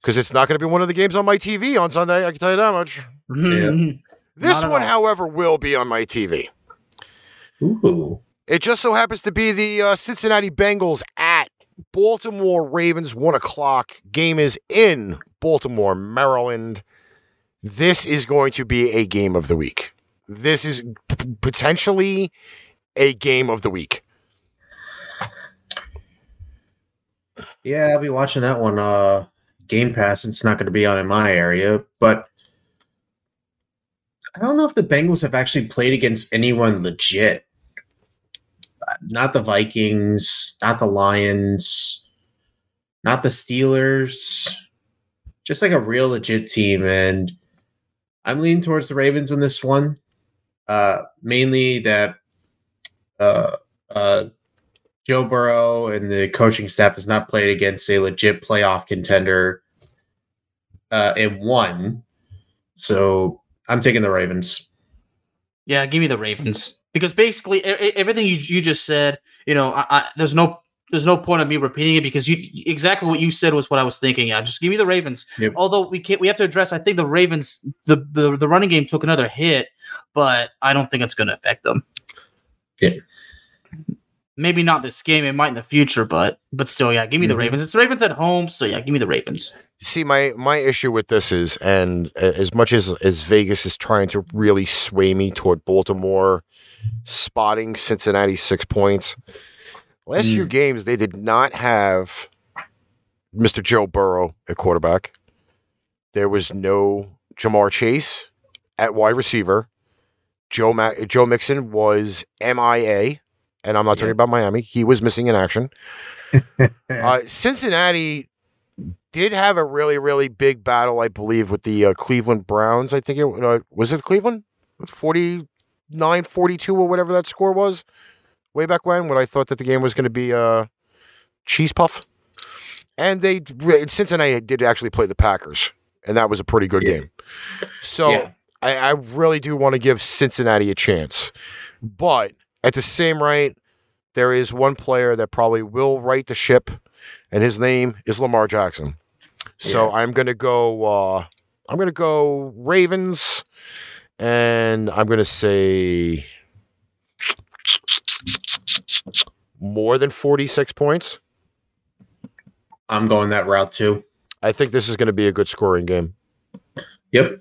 Because it's not going to be one of the games on my TV on Sunday, I can tell you that much. Yeah. This one, however, will be on my TV. Ooh. It just so happens to be the Cincinnati Bengals at Baltimore Ravens, 1:00. Game is in Baltimore, Maryland. This is going to be a game of the week. This is potentially a game of the week. Yeah, I'll be watching that one. Game Pass. It's not going to be on in my area, but I don't know if the Bengals have actually played against anyone legit. Not the Vikings, not the Lions, not the Steelers. Just like a real legit team, and I'm leaning towards the Ravens in this one. Mainly that Joe Burrow and the coaching staff has not played against a legit playoff contender and won. So I'm taking the Ravens. Yeah, give me the Ravens. Because basically everything you just said, you know, there's no point of me repeating it because exactly what you said was what I was thinking. Yeah, just give me the Ravens. Yep. Although we have to address, I think the Ravens, the running game took another hit, but I don't think it's going to affect them. Yeah. Maybe not this game. It might in the future, but still, yeah, give me the Ravens. It's the Ravens at home, so yeah, give me the Ravens. See, my issue with this is, and as much as Vegas is trying to really sway me toward Baltimore spotting Cincinnati 6 points, last few games, they did not have Mr. Joe Burrow at quarterback. There was no Jamar Chase at wide receiver. Joe Mixon was MIA, and I'm not talking about Miami. He was missing in action. Cincinnati did have a really, really big battle, I believe, with the Cleveland Browns. I think it was it Cleveland? 49-42 or whatever that score was. Way back when I thought that the game was going to be cheese puff. And Cincinnati did actually play the Packers, and that was a pretty good game. So I really do want to give Cincinnati a chance. But at the same rate, there is one player that probably will right the ship, and his name is Lamar Jackson. So yeah. I'm going to go Ravens, and I'm going to say more than 46 points. I'm going that route too. I think this is going to be a good scoring game. Yep.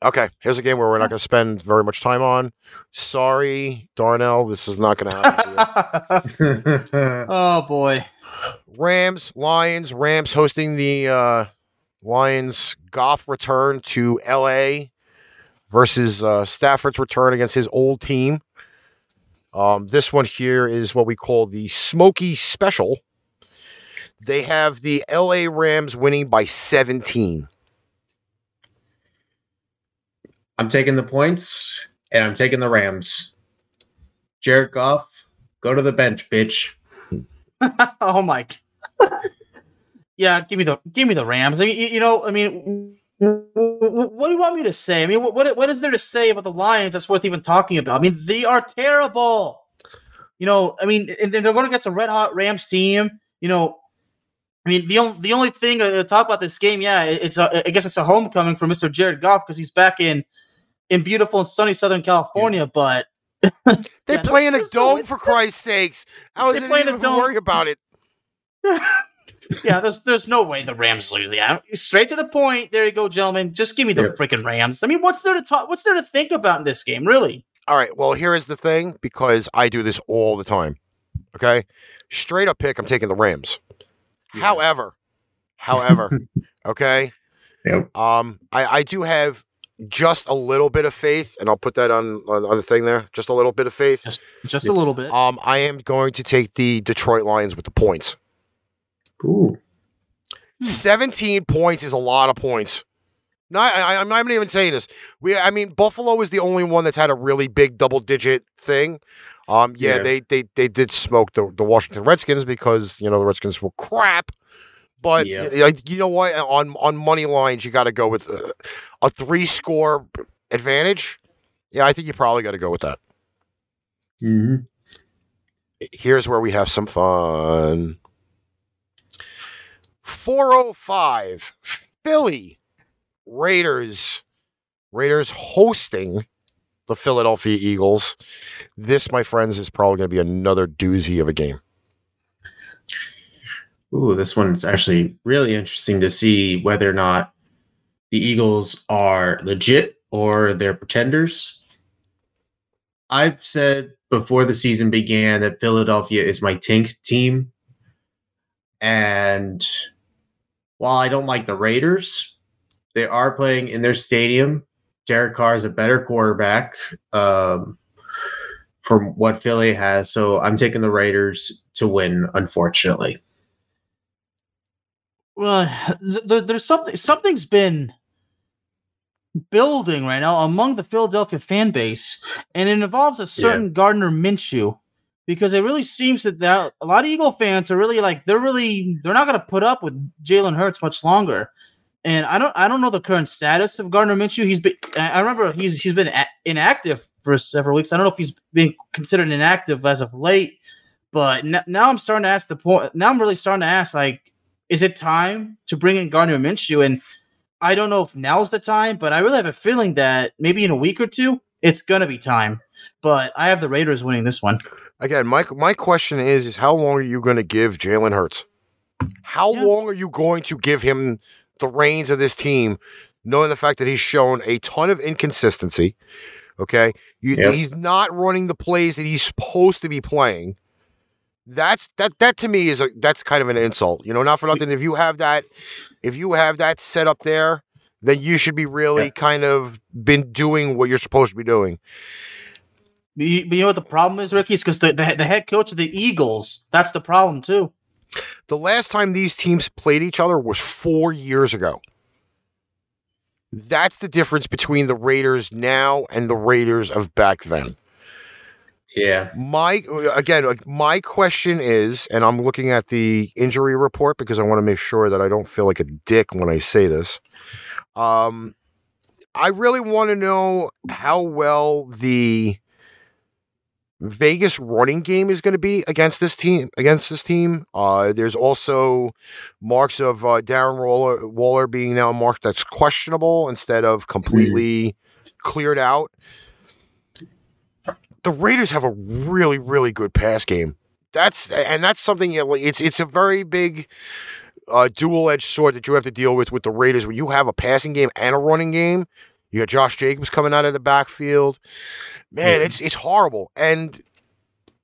Okay, here's a game where we're not going to spend very much time on. Sorry, Darnell, this is not going to happen to you. Oh, boy. Rams hosting the Lions. Goff return to L.A. versus Stafford's return against his old team. This one here is what we call the Smokey Special. They have the L.A. Rams winning by 17. I'm taking the points, and I'm taking the Rams. Jared Goff, go to the bench, bitch. Oh my! Yeah, give me the Rams. What do you want me to say? I mean, what is there to say about the Lions that's worth even talking about? I mean, they are terrible. And they're going to get some red hot Rams team. The only thing to talk about this game, it's a homecoming for Mr. Jared Goff because he's back in beautiful and sunny Southern California, but... They play in a dome, for Christ's sakes. How is it even worry about it? Yeah, there's no way the Rams lose. Yeah, straight to the point. There you go, gentlemen. Just give me the freaking Rams. I mean, what's there to think about in this game, really? All right, well, here is the thing, because I do this all the time, okay? Straight up pick, I'm taking the Rams. Yeah. However, okay? Yep. I do have just a little bit of faith, and I'll put that on the thing there. Just a little bit of faith. Just a little bit. I am going to take the Detroit Lions with the points. Ooh. 17 points is a lot of points. I'm not even saying this. Buffalo is the only one that's had a really big double-digit thing. They did smoke the Washington Redskins because, the Redskins were crap. But you know what? On money lines, you got to go with a 3-score advantage. Yeah, I think you probably got to go with that. Mm-hmm. Here's where we have some fun. 4:05 Philly Raiders. Raiders hosting the Philadelphia Eagles. This, my friends, is probably going to be another doozy of a game. Ooh, this one's actually really interesting to see whether or not the Eagles are legit or they're pretenders. I've said before the season began that Philadelphia is my tank team. And while I don't like the Raiders, they are playing in their stadium. Derek Carr is a better quarterback from what Philly has. So I'm taking the Raiders to win, unfortunately. Well, there's something's been building right now among the Philadelphia fan base, and it involves a certain Gardner Minshew, because it really seems that a lot of Eagle fans are really like, they're not going to put up with Jalen Hurts much longer. And I don't know the current status of Gardner Minshew. I remember he's been inactive for several weeks. I don't know if he's been considered inactive as of late, but now I'm starting to ask the point. Now I'm really starting to ask, like, is it time to bring in Gardner Minshew? And I don't know if now's the time, but I really have a feeling that maybe in a week or two, it's going to be time. But I have the Raiders winning this one. Again, my question is how long are you going to give Jalen Hurts? How long are you going to give him the reins of this team, knowing the fact that he's shown a ton of inconsistency? Okay. He's not running the plays that he's supposed to be playing. That to me is that's kind of an insult, not for nothing. If you have that set up there, then you should be really kind of been doing what you're supposed to be doing. But you know what the problem is, Ricky? It's because the head coach of the Eagles, that's the problem too. The last time these teams played each other was 4 years ago. That's the difference between the Raiders now and the Raiders of back then. Yeah. My question is, and I'm looking at the injury report because I want to make sure that I don't feel like a dick when I say this. I really want to know how well the Vegas running game is going to be against this team. There's also marks of Darren Waller being now marked that's questionable instead of completely cleared out. The Raiders have a really, really good pass game. That's something. It's a very big dual-edged sword that you have to deal with the Raiders when you have a passing game and a running game. You got Josh Jacobs coming out of the backfield. Man, it's horrible. And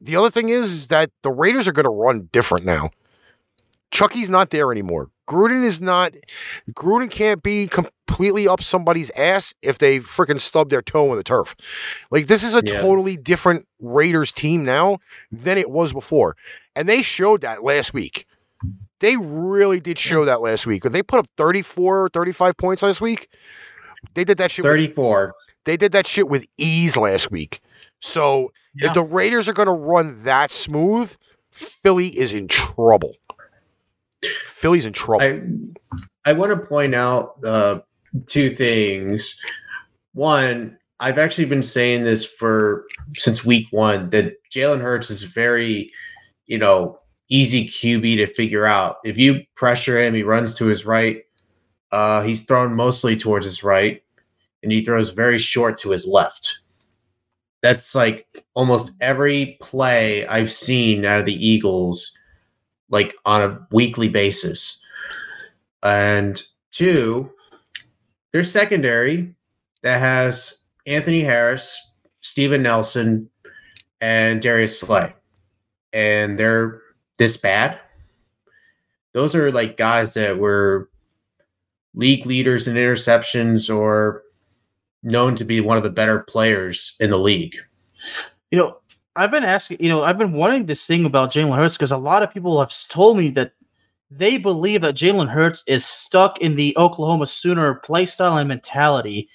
the other thing is that the Raiders are going to run different now. Chucky's not there anymore. Gruden can't be completely up somebody's ass if they freaking stub their toe in the turf. Like, this is a totally different Raiders team now than it was before. And they showed that last week. They really did show that last week. When they put up 34 or 35 points last week, they did that shit. 34. They did that shit with ease last week. So if the Raiders are going to run that smooth, Philly is in trouble. Philly's in trouble. I want to point out two things. One, I've actually been saying this since week one that Jalen Hurts is very, easy QB to figure out. If you pressure him, he runs to his right. He's thrown mostly towards his right, and he throws very short to his left. That's like almost every play I've seen out of the Eagles, like on a weekly basis. And two, their secondary that has Anthony Harris, Steven Nelson, and Darius Slay, and they're this bad. Those are like guys that were league leaders in interceptions or known to be one of the better players in the league. I've been wanting this thing about Jalen Hurts because a lot of people have told me that they believe that Jalen Hurts is stuck in the Oklahoma Sooner play style and mentality.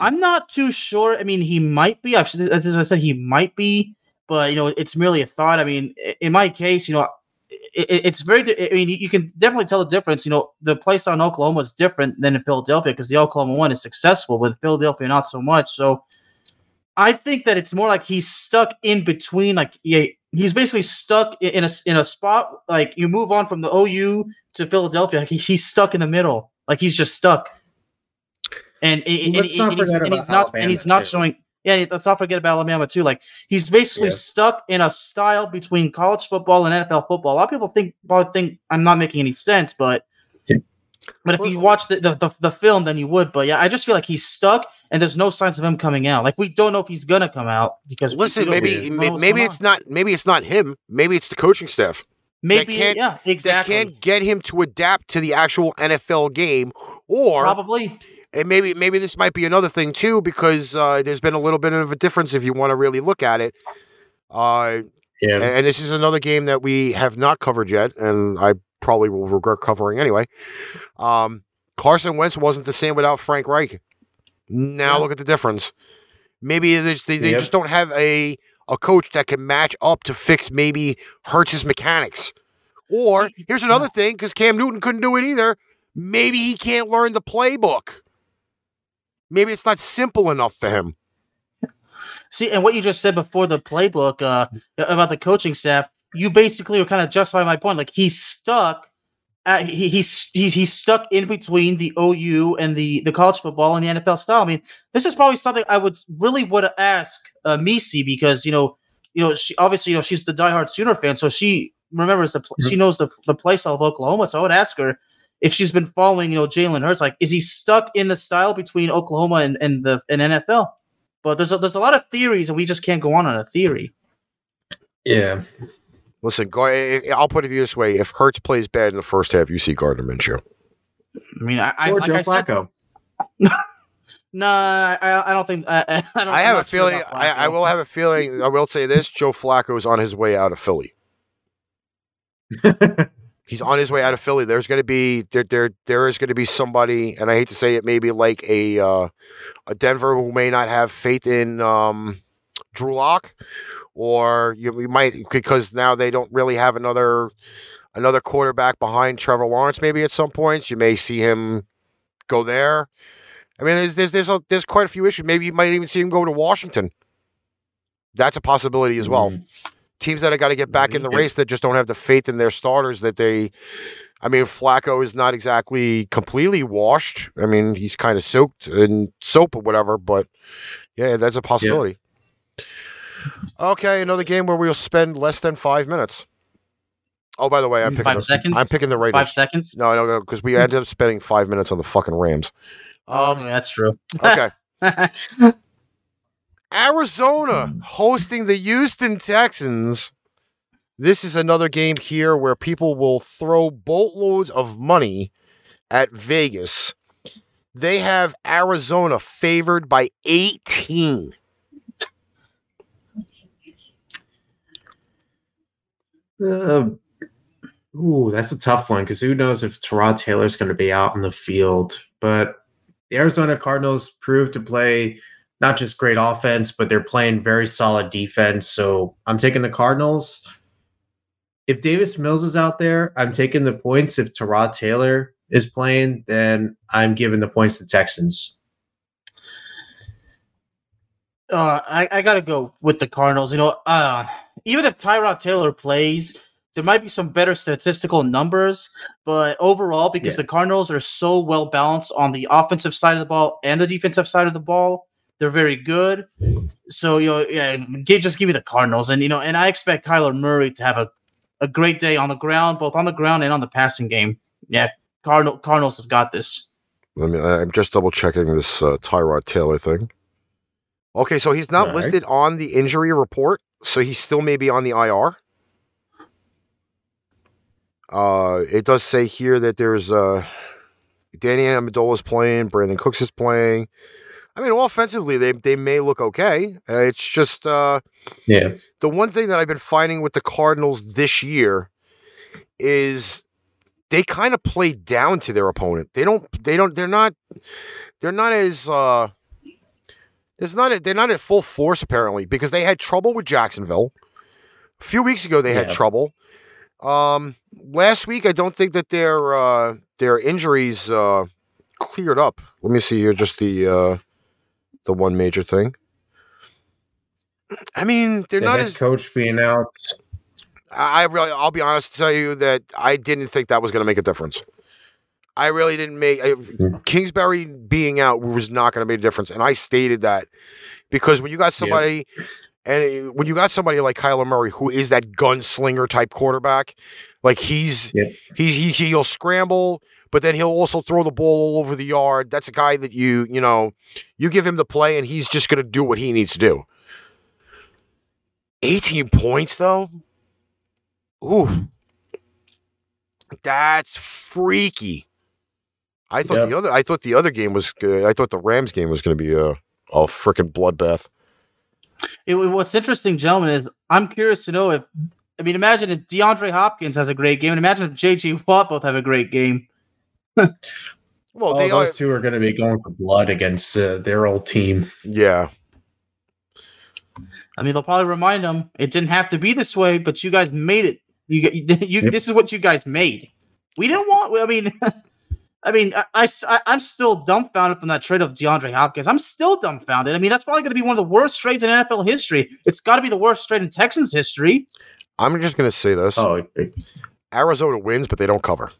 I'm not too sure. I mean, he might be. As I said, he might be, but it's merely a thought. I mean, in my case, it's very. I mean, you can definitely tell the difference. The play style in Oklahoma is different than in Philadelphia because the Oklahoma one is successful, but Philadelphia not so much. So I think that it's more like he's stuck in between. Like he's basically stuck in a spot. Like you move on from the OU to Philadelphia, like he's stuck in the middle. Like he's just stuck. And he's not showing. Yeah, let's not forget about Alabama, too. Like, he's basically stuck in a style between college football and NFL football. A lot of people probably think I'm not making any sense, but if you watch the film, then you would. But, I just feel like he's stuck, and there's no signs of him coming out. Like, we don't know if he's going to come out. Because maybe it's not him. Maybe it's the coaching staff. Maybe, exactly. That can't get him to adapt to the actual NFL game, or... Probably. And maybe this might be another thing, too, because there's been a little bit of a difference if you want to really look at it. And this is another game that we have not covered yet, and I probably will regret covering anyway. Carson Wentz wasn't the same without Frank Reich. Now look at the difference. Maybe they just don't have a coach that can match up to fix maybe Hurts' mechanics. Or, here's another thing, because Cam Newton couldn't do it either, maybe he can't learn the playbook. Maybe it's not simple enough for him. See, and what you just said before the playbook about the coaching staff, you basically were kind of justifying my point. Like he's stuck. He's stuck in between the OU and the college football and the NFL style. I mean, this is probably something I would ask Misi because she obviously she's the diehard Sooner fan, so she remembers she knows the play style of Oklahoma. So I would ask her. If she's been following, Jalen Hurts, like, is he stuck in the style between Oklahoma and NFL? But there's a lot of theories, and we just can't go on a theory. Yeah. Listen, I'll put it this way. If Hurts plays bad in the first half, you see Gardner Minshew. I mean, or Joe Flacco. Nah, I don't think... I have a feeling... I will have a feeling... I will say this. Joe Flacco is on his way out of Philly. He's on his way out of Philly. There's going to be there is going to be somebody, and I hate to say it, maybe like a Denver who may not have faith in Drew Lock, or you might because now they don't really have another quarterback behind Trevor Lawrence. Maybe at some points you may see him go there. I mean, there's quite a few issues. Maybe you might even see him go to Washington. That's a possibility as well. Mm-hmm. Teams that have got to get back in the race that just don't have the faith in their starters that they – I mean, Flacco is not exactly completely washed. I mean, he's kind of soaked in soap or whatever, but, yeah, that's a possibility. Yeah. Okay, another game where we'll spend less than 5 minutes. Oh, by the way, I'm picking the Raiders. 5 seconds? No, because we ended up spending 5 minutes on the fucking Rams. Yeah, that's true. Okay. Arizona hosting the Houston Texans. This is another game here where people will throw boatloads of money at Vegas. They have Arizona favored by 18. That's a tough one because who knows if Tyrod Taylor's going to be out on the field. But the Arizona Cardinals proved to play not just great offense, but they're playing very solid defense. So I'm taking the Cardinals. If Davis Mills is out there, I'm taking the points. If Tyrod Taylor is playing, then I'm giving the points to Texans. I got to go with the Cardinals. You know, even if Tyrod Taylor plays, there might be some better statistical numbers, but overall, because the Cardinals are so well balanced on the offensive side of the ball and the defensive side of the ball, they're very good. So, you know, just give me the Cardinals. And, you know, and I expect Kyler Murray to have a great day on the ground, both on the ground and on the passing game. Yeah, Cardinals have got this. I'm just double-checking this Tyrod Taylor thing. Okay, so he's not listed on the injury report, so he still may be on the IR. It does say here that there's Danny Amendola's playing, Brandon Cooks is playing. I mean, offensively, they may look okay. It's just the one thing that I've been finding with the Cardinals this year is they kind of play down to their opponent. They're not at full force apparently because they had trouble with Jacksonville. A few weeks ago, they had trouble. Last week, I don't think that their injuries cleared up. Let me see here, just the one major thing. I mean, they're not as coach being out. I'll be honest to tell you that I didn't think that was going to make a difference. I really didn't Kingsbury being out was not going to make a difference, and I stated that because when you got somebody, and when you got somebody like Kyler Murray, who is that gunslinger type quarterback, like he'll scramble. But then he'll also throw the ball all over the yard. That's a guy that you give him the play and he's just going to do what he needs to do. 18 points, though? Oof. That's freaky. I thought the Rams game was going to be a freaking bloodbath. What's interesting, gentlemen, is I'm curious to know imagine if DeAndre Hopkins has a great game and imagine if J.J. Watt both have a great game. Well, those two are going to be going for blood against their old team. Yeah. I mean, they'll probably remind them it didn't have to be this way, but you guys made it. This is what you guys made. We didn't want. I'm still dumbfounded from that trade of DeAndre Hopkins. I'm still dumbfounded. I mean, that's probably going to be one of the worst trades in NFL history. It's got to be the worst trade in Texans history. I'm just going to say this. Oh, Arizona wins, but they don't cover.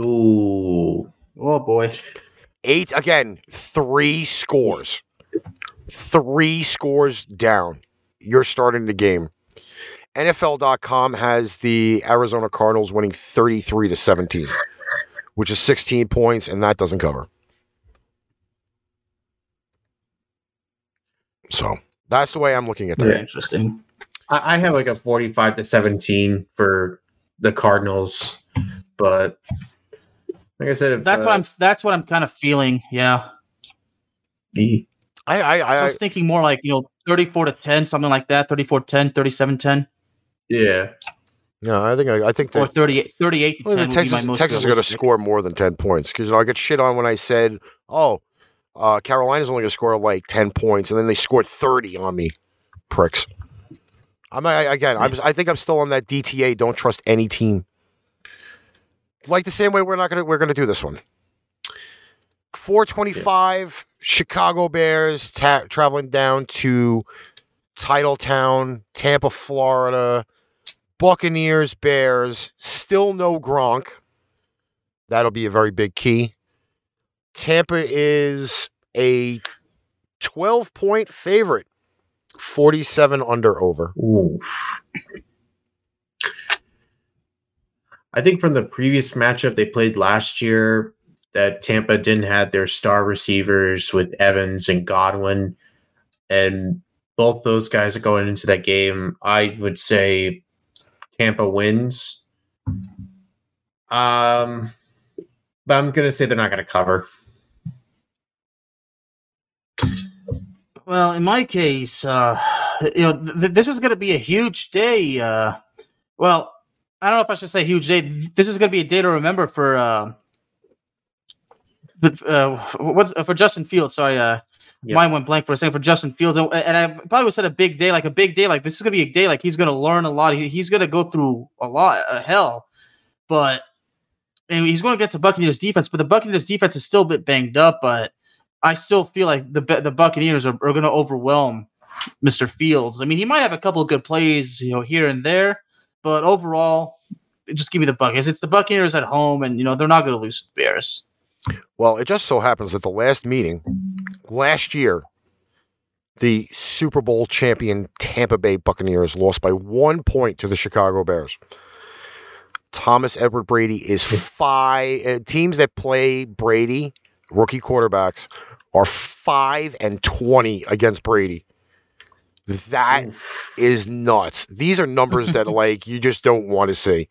Ooh. Oh, boy. 8, again, 3 scores. 3 scores down. You're starting the game. NFL.com has the Arizona Cardinals winning 33-17, which is 16 points, and that doesn't cover. So that's the way I'm looking at that. Yeah, interesting. I have like a 45-17 for the Cardinals, but... Like I said, that's what I'm kind of feeling. Yeah. I was thinking more like 34-10, something like that. 34-10, 37-10. Yeah. No, I think that 38-10. Texas is going to score more than 10 points because I get shit on when I said, Carolina's only going to score like 10 points, and then they scored 30 on me, pricks. I think I'm still on that DTA. Don't trust any team. Like the same way we're gonna do this one. 4:25, Chicago Bears traveling down to Titletown, Tampa, Florida, Buccaneers, Bears, still no Gronk. That'll be a very big key. Tampa is a 12-point favorite, 47 under over. Ooh. I think from the previous matchup they played last year that Tampa didn't have their star receivers with Evans and Godwin, and both those guys are going into that game. I would say Tampa wins. But I'm going to say they're not going to cover. Well, in my case, this is going to be a huge day. Well, I don't know if I should say huge day. This is going to be a day to remember for Justin Fields. Sorry, yep. Mine went blank for a second for Justin Fields, and I probably would have said a big day like this is going to be a day like he's going to learn a lot. He's going to go through a lot of hell, and he's going to get to Buccaneers defense, but the Buccaneers defense is still a bit banged up. But I still feel like the Buccaneers are going to overwhelm Mr. Fields. I mean, he might have a couple of good plays, here and there. But overall, just give me the Buccaneers. It's the Buccaneers at home, and they're not going to lose to the Bears. Well, it just so happens that the last meeting last year, the Super Bowl champion Tampa Bay Buccaneers lost by 1 point to the Chicago Bears. Thomas Edward Brady is teams that play Brady, rookie quarterbacks, are 5-20 against Brady. That is nuts. These are numbers that you just don't want to see.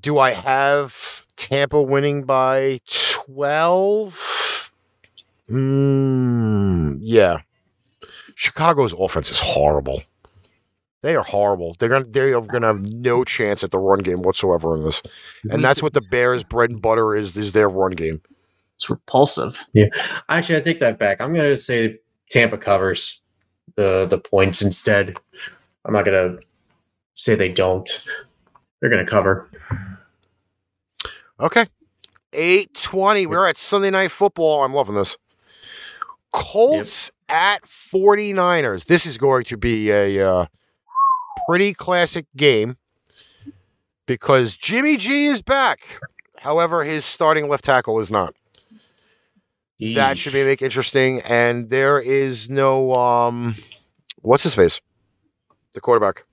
Do I have Tampa winning by 12? Yeah. Chicago's offense is horrible. They are horrible. They are gonna have no chance at the run game whatsoever in this. And that's what the Bears' bread and butter is their run game. It's repulsive. Yeah. Actually, I take that back. I'm gonna say Tampa covers the points instead. I'm not going to say they don't. They're going to cover. Okay. 8:20. We're at Sunday Night Football. I'm loving this. Colts at 49ers. This is going to be a pretty classic game because Jimmy G is back. However, his starting left tackle is not. That should make it interesting, and there is no what's his face? The quarterback.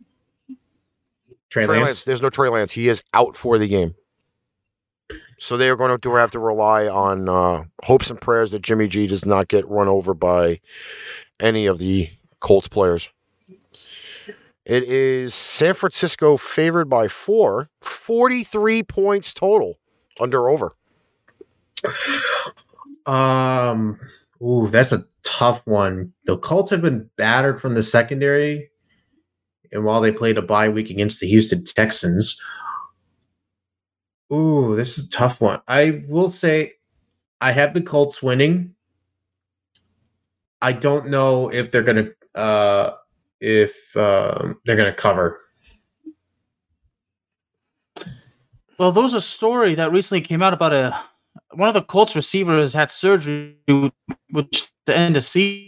Trey Lance. There's no Trey Lance. He is out for the game. So they are going to have to rely on hopes and prayers that Jimmy G does not get run over by any of the Colts players. It is San Francisco favored by 4, 43 points total, under over. That's a tough one. The Colts have been battered from the secondary, and while they played a bye week against the Houston Texans, this is a tough one. I will say I have the Colts winning. I don't know if they're going to they're going to cover. Well, there was a story that recently came out about one of the Colts receivers had surgery, which the end of season.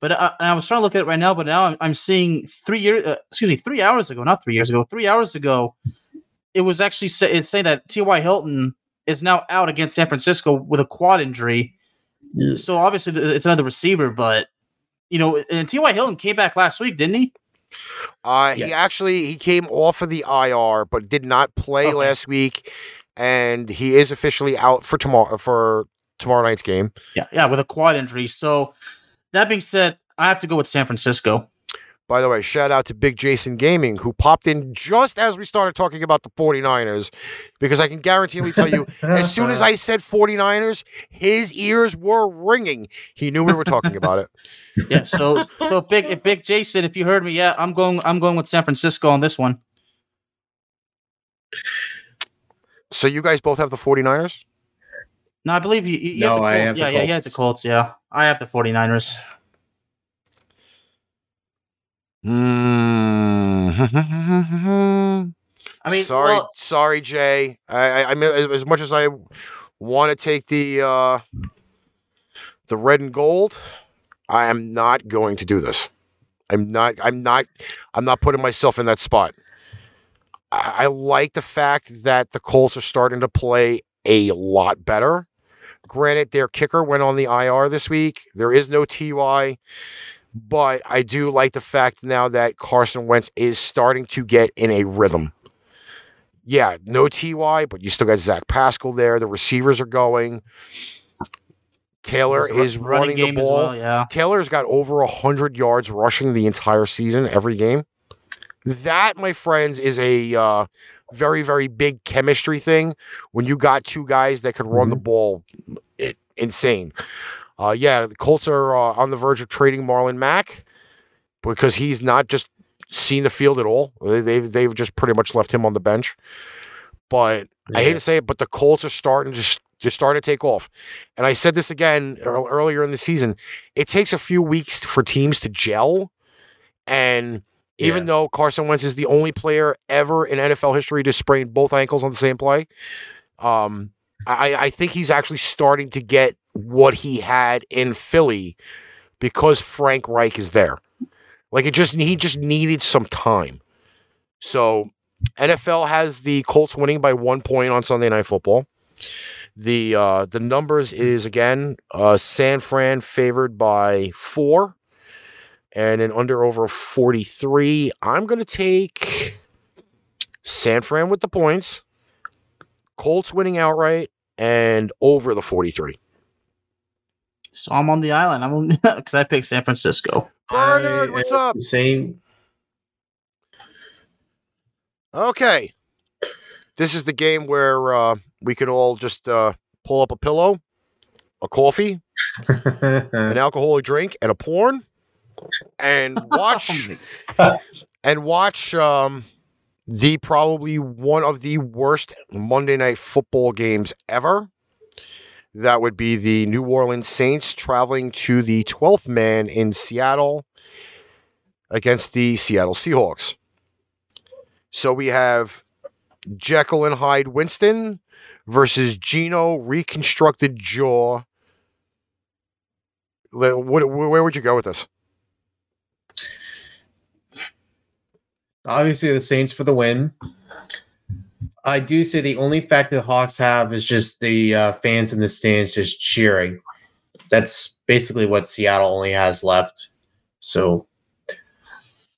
But I was trying to look at it right now. But now I'm seeing 3 hours ago, it was actually it's saying that T.Y. Hilton is now out against San Francisco with a quad injury. Yeah. So obviously it's another receiver. But and T.Y. Hilton came back last week, didn't he? Yes. He came off of the IR, but did not play last week. And he is officially out for tomorrow night's game. Yeah, with a quad injury. So that being said, I have to go with San Francisco. By the way, shout out to Big Jason Gaming, who popped in just as we started talking about the 49ers, because I can guaranteeably tell you, as soon as I said 49ers, his ears were ringing. He knew we were talking about it. Yeah, so Big Jason, if you heard me, yeah, I'm going with San Francisco on this one. So you guys both have the 49ers? No, I believe you have the Colts. I have the Colts. Yeah, you have the Colts, yeah. I have the 49ers. I mean, sorry, Jay. I mean, as much as I want to take the red and gold, I am not going to do this. I'm not putting myself in that spot. I like the fact that the Colts are starting to play a lot better. Granted, their kicker went on the IR this week. There is no T.Y., but I do like the fact now that Carson Wentz is starting to get in a rhythm. Yeah, no T.Y., but you still got Zach Pascal there. The receivers are going. Taylor is running the ball. Well, yeah. Taylor's got over 100 yards rushing the entire season, every game. That, my friends, is a very, very big chemistry thing. When you got two guys that could run the ball, insane. Yeah, the Colts are on the verge of trading Marlon Mack because he's not just seen the field at all. They've just pretty much left him on the bench. But I hate to say it, but the Colts are starting to start to take off. And I said this again earlier in the season. It takes a few weeks for teams to gel, and even though Carson Wentz is the only player ever in NFL history to sprain both ankles on the same play, I think he's actually starting to get what he had in Philly because Frank Reich is there. Like, he just needed some time. So NFL has the Colts winning by 1 point on Sunday Night Football. The numbers is, again, San Fran favored by 4. And an under over 43, I'm going to take San Fran with the points, Colts winning outright, and over the 43. So I'm on the island. Because I picked San Francisco. Bernard, what's up? Same. Okay. This is the game where we could all just pull up a pillow, a coffee, an alcoholic drink, and a porn. And watch, the probably one of the worst Monday Night Football games ever. That would be the New Orleans Saints traveling to the 12th man in Seattle against the Seattle Seahawks. So we have Jekyll and Hyde Winston versus Geno reconstructed jaw. Where would you go with this? Obviously, the Saints for the win. I do say the only factor the Hawks have is just the fans in the stands just cheering. That's basically what Seattle only has left. So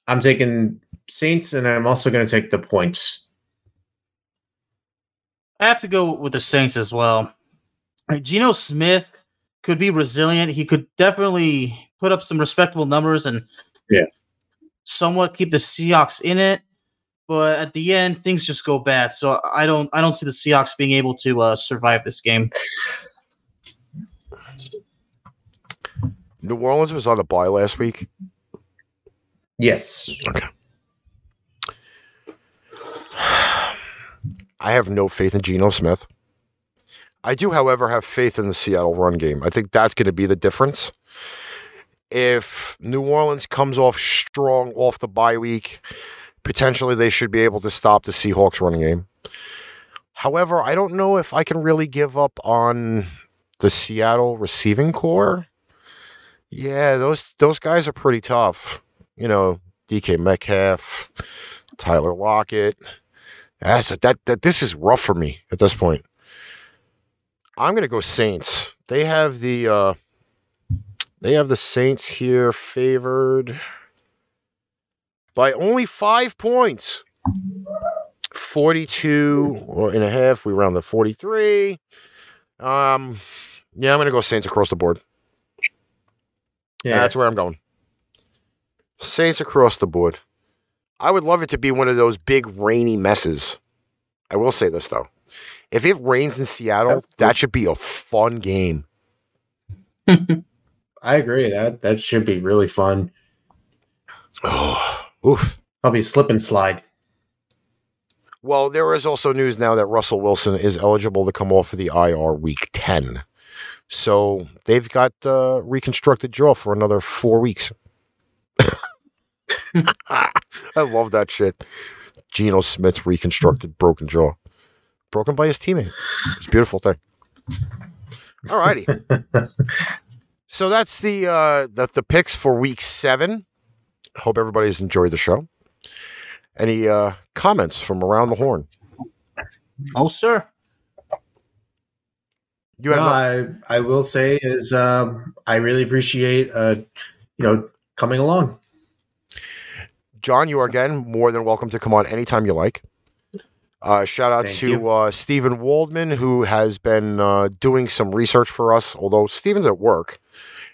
I'm taking Saints, and I'm also going to take the points. I have to go with the Saints as well. Geno Smith could be resilient. He could definitely put up some respectable numbers and somewhat keep the Seahawks in it, but at the end things just go bad. So I don't see the Seahawks being able to survive this game. New Orleans was on the bye last week. Yes. Okay. I have no faith in Geno Smith. I do, however, have faith in the Seattle run game. I think that's going to be the difference. If New Orleans comes off strong off the bye week, potentially they should be able to stop the Seahawks running game. However, I don't know if I can really give up on the Seattle receiving corps. Yeah, those guys are pretty tough. You know, DK Metcalf, Tyler Lockett. This is rough for me at this point. I'm going to go Saints. They have the Saints here favored by only 5 points. 42.5. We round the 43. I'm going to go Saints across the board. Yeah, that's where I'm going. Saints across the board. I would love it to be one of those big rainy messes. I will say this, though. If it rains in Seattle, that should be a fun game. I agree. That should be really fun. Oh, oof. Probably slip and slide. Well, there is also news now that Russell Wilson is eligible to come off of the IR week 10. So they've got reconstructed jaw for another 4 weeks. I love that shit. Geno Smith's reconstructed broken jaw. Broken by his teammate. It's a beautiful thing. All righty. So that's the picks for week 7. Hope everybody's enjoyed the show. Any comments from around the horn? Oh, sir. You I will say is I really appreciate coming along. John, you are again more than welcome to come on anytime you like. Shout out to Stephen Waldman, who has been doing some research for us, although Stephen's at work,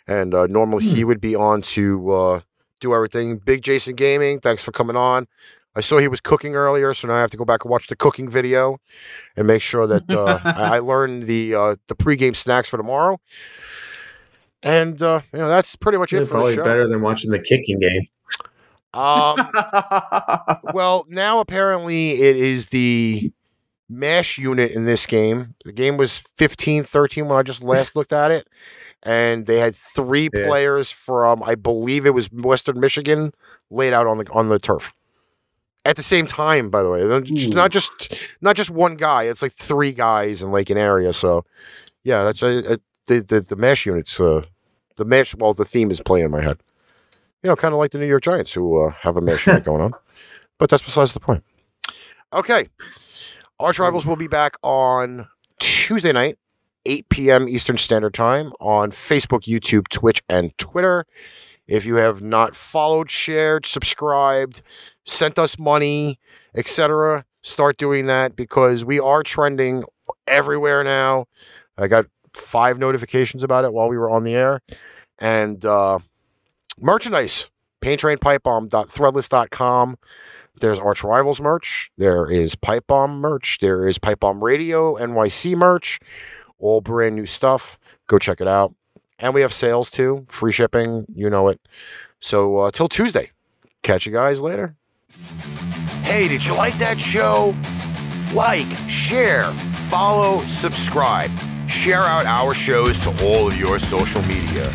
and normally he would be on to do everything. Big Jason Gaming, thanks for coming on. I saw he was cooking earlier, so now I have to go back and watch the cooking video and make sure that I learn the pregame snacks for tomorrow. And that's pretty much it for the show. Probably better than watching the kicking game. Well, now apparently it is the MASH unit in this game. The game was 15-13 when I just last looked at it. And they had 3 players from, I believe it was Western Michigan, laid out on the turf. At the same time, by the way. Not just one guy. It's like 3 guys in an area. So, yeah, that's the MASH units. The MASH, well, the theme is playing in my head. Kind of like the New York Giants, who have a match going on. But that's besides the point. Okay. ArchRivals will be back on Tuesday night, 8 p.m. Eastern Standard Time, on Facebook, YouTube, Twitch, and Twitter. If you have not followed, shared, subscribed, sent us money, etc., start doing that because we are trending everywhere now. I got 5 notifications about it while we were on the air. And... merchandise, paintrainpipebomb.threadless.com. There's Arch Rivals merch. There is Pipe Bomb merch. There is Pipe Bomb Radio, NYC merch. All brand new stuff. Go check it out. And we have sales too. Free shipping. You know it. So till Tuesday. Catch you guys later. Hey, did you like that show? Like, share, follow, subscribe. Share out our shows to all of your social media.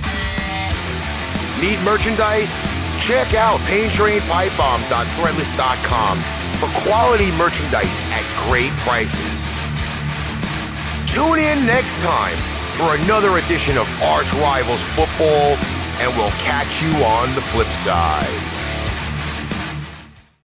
Need merchandise? Check out paintrainpipebomb.threadless.com for quality merchandise at great prices. Tune in next time for another edition of Arch Rivals Football, and we'll catch you on the flip side.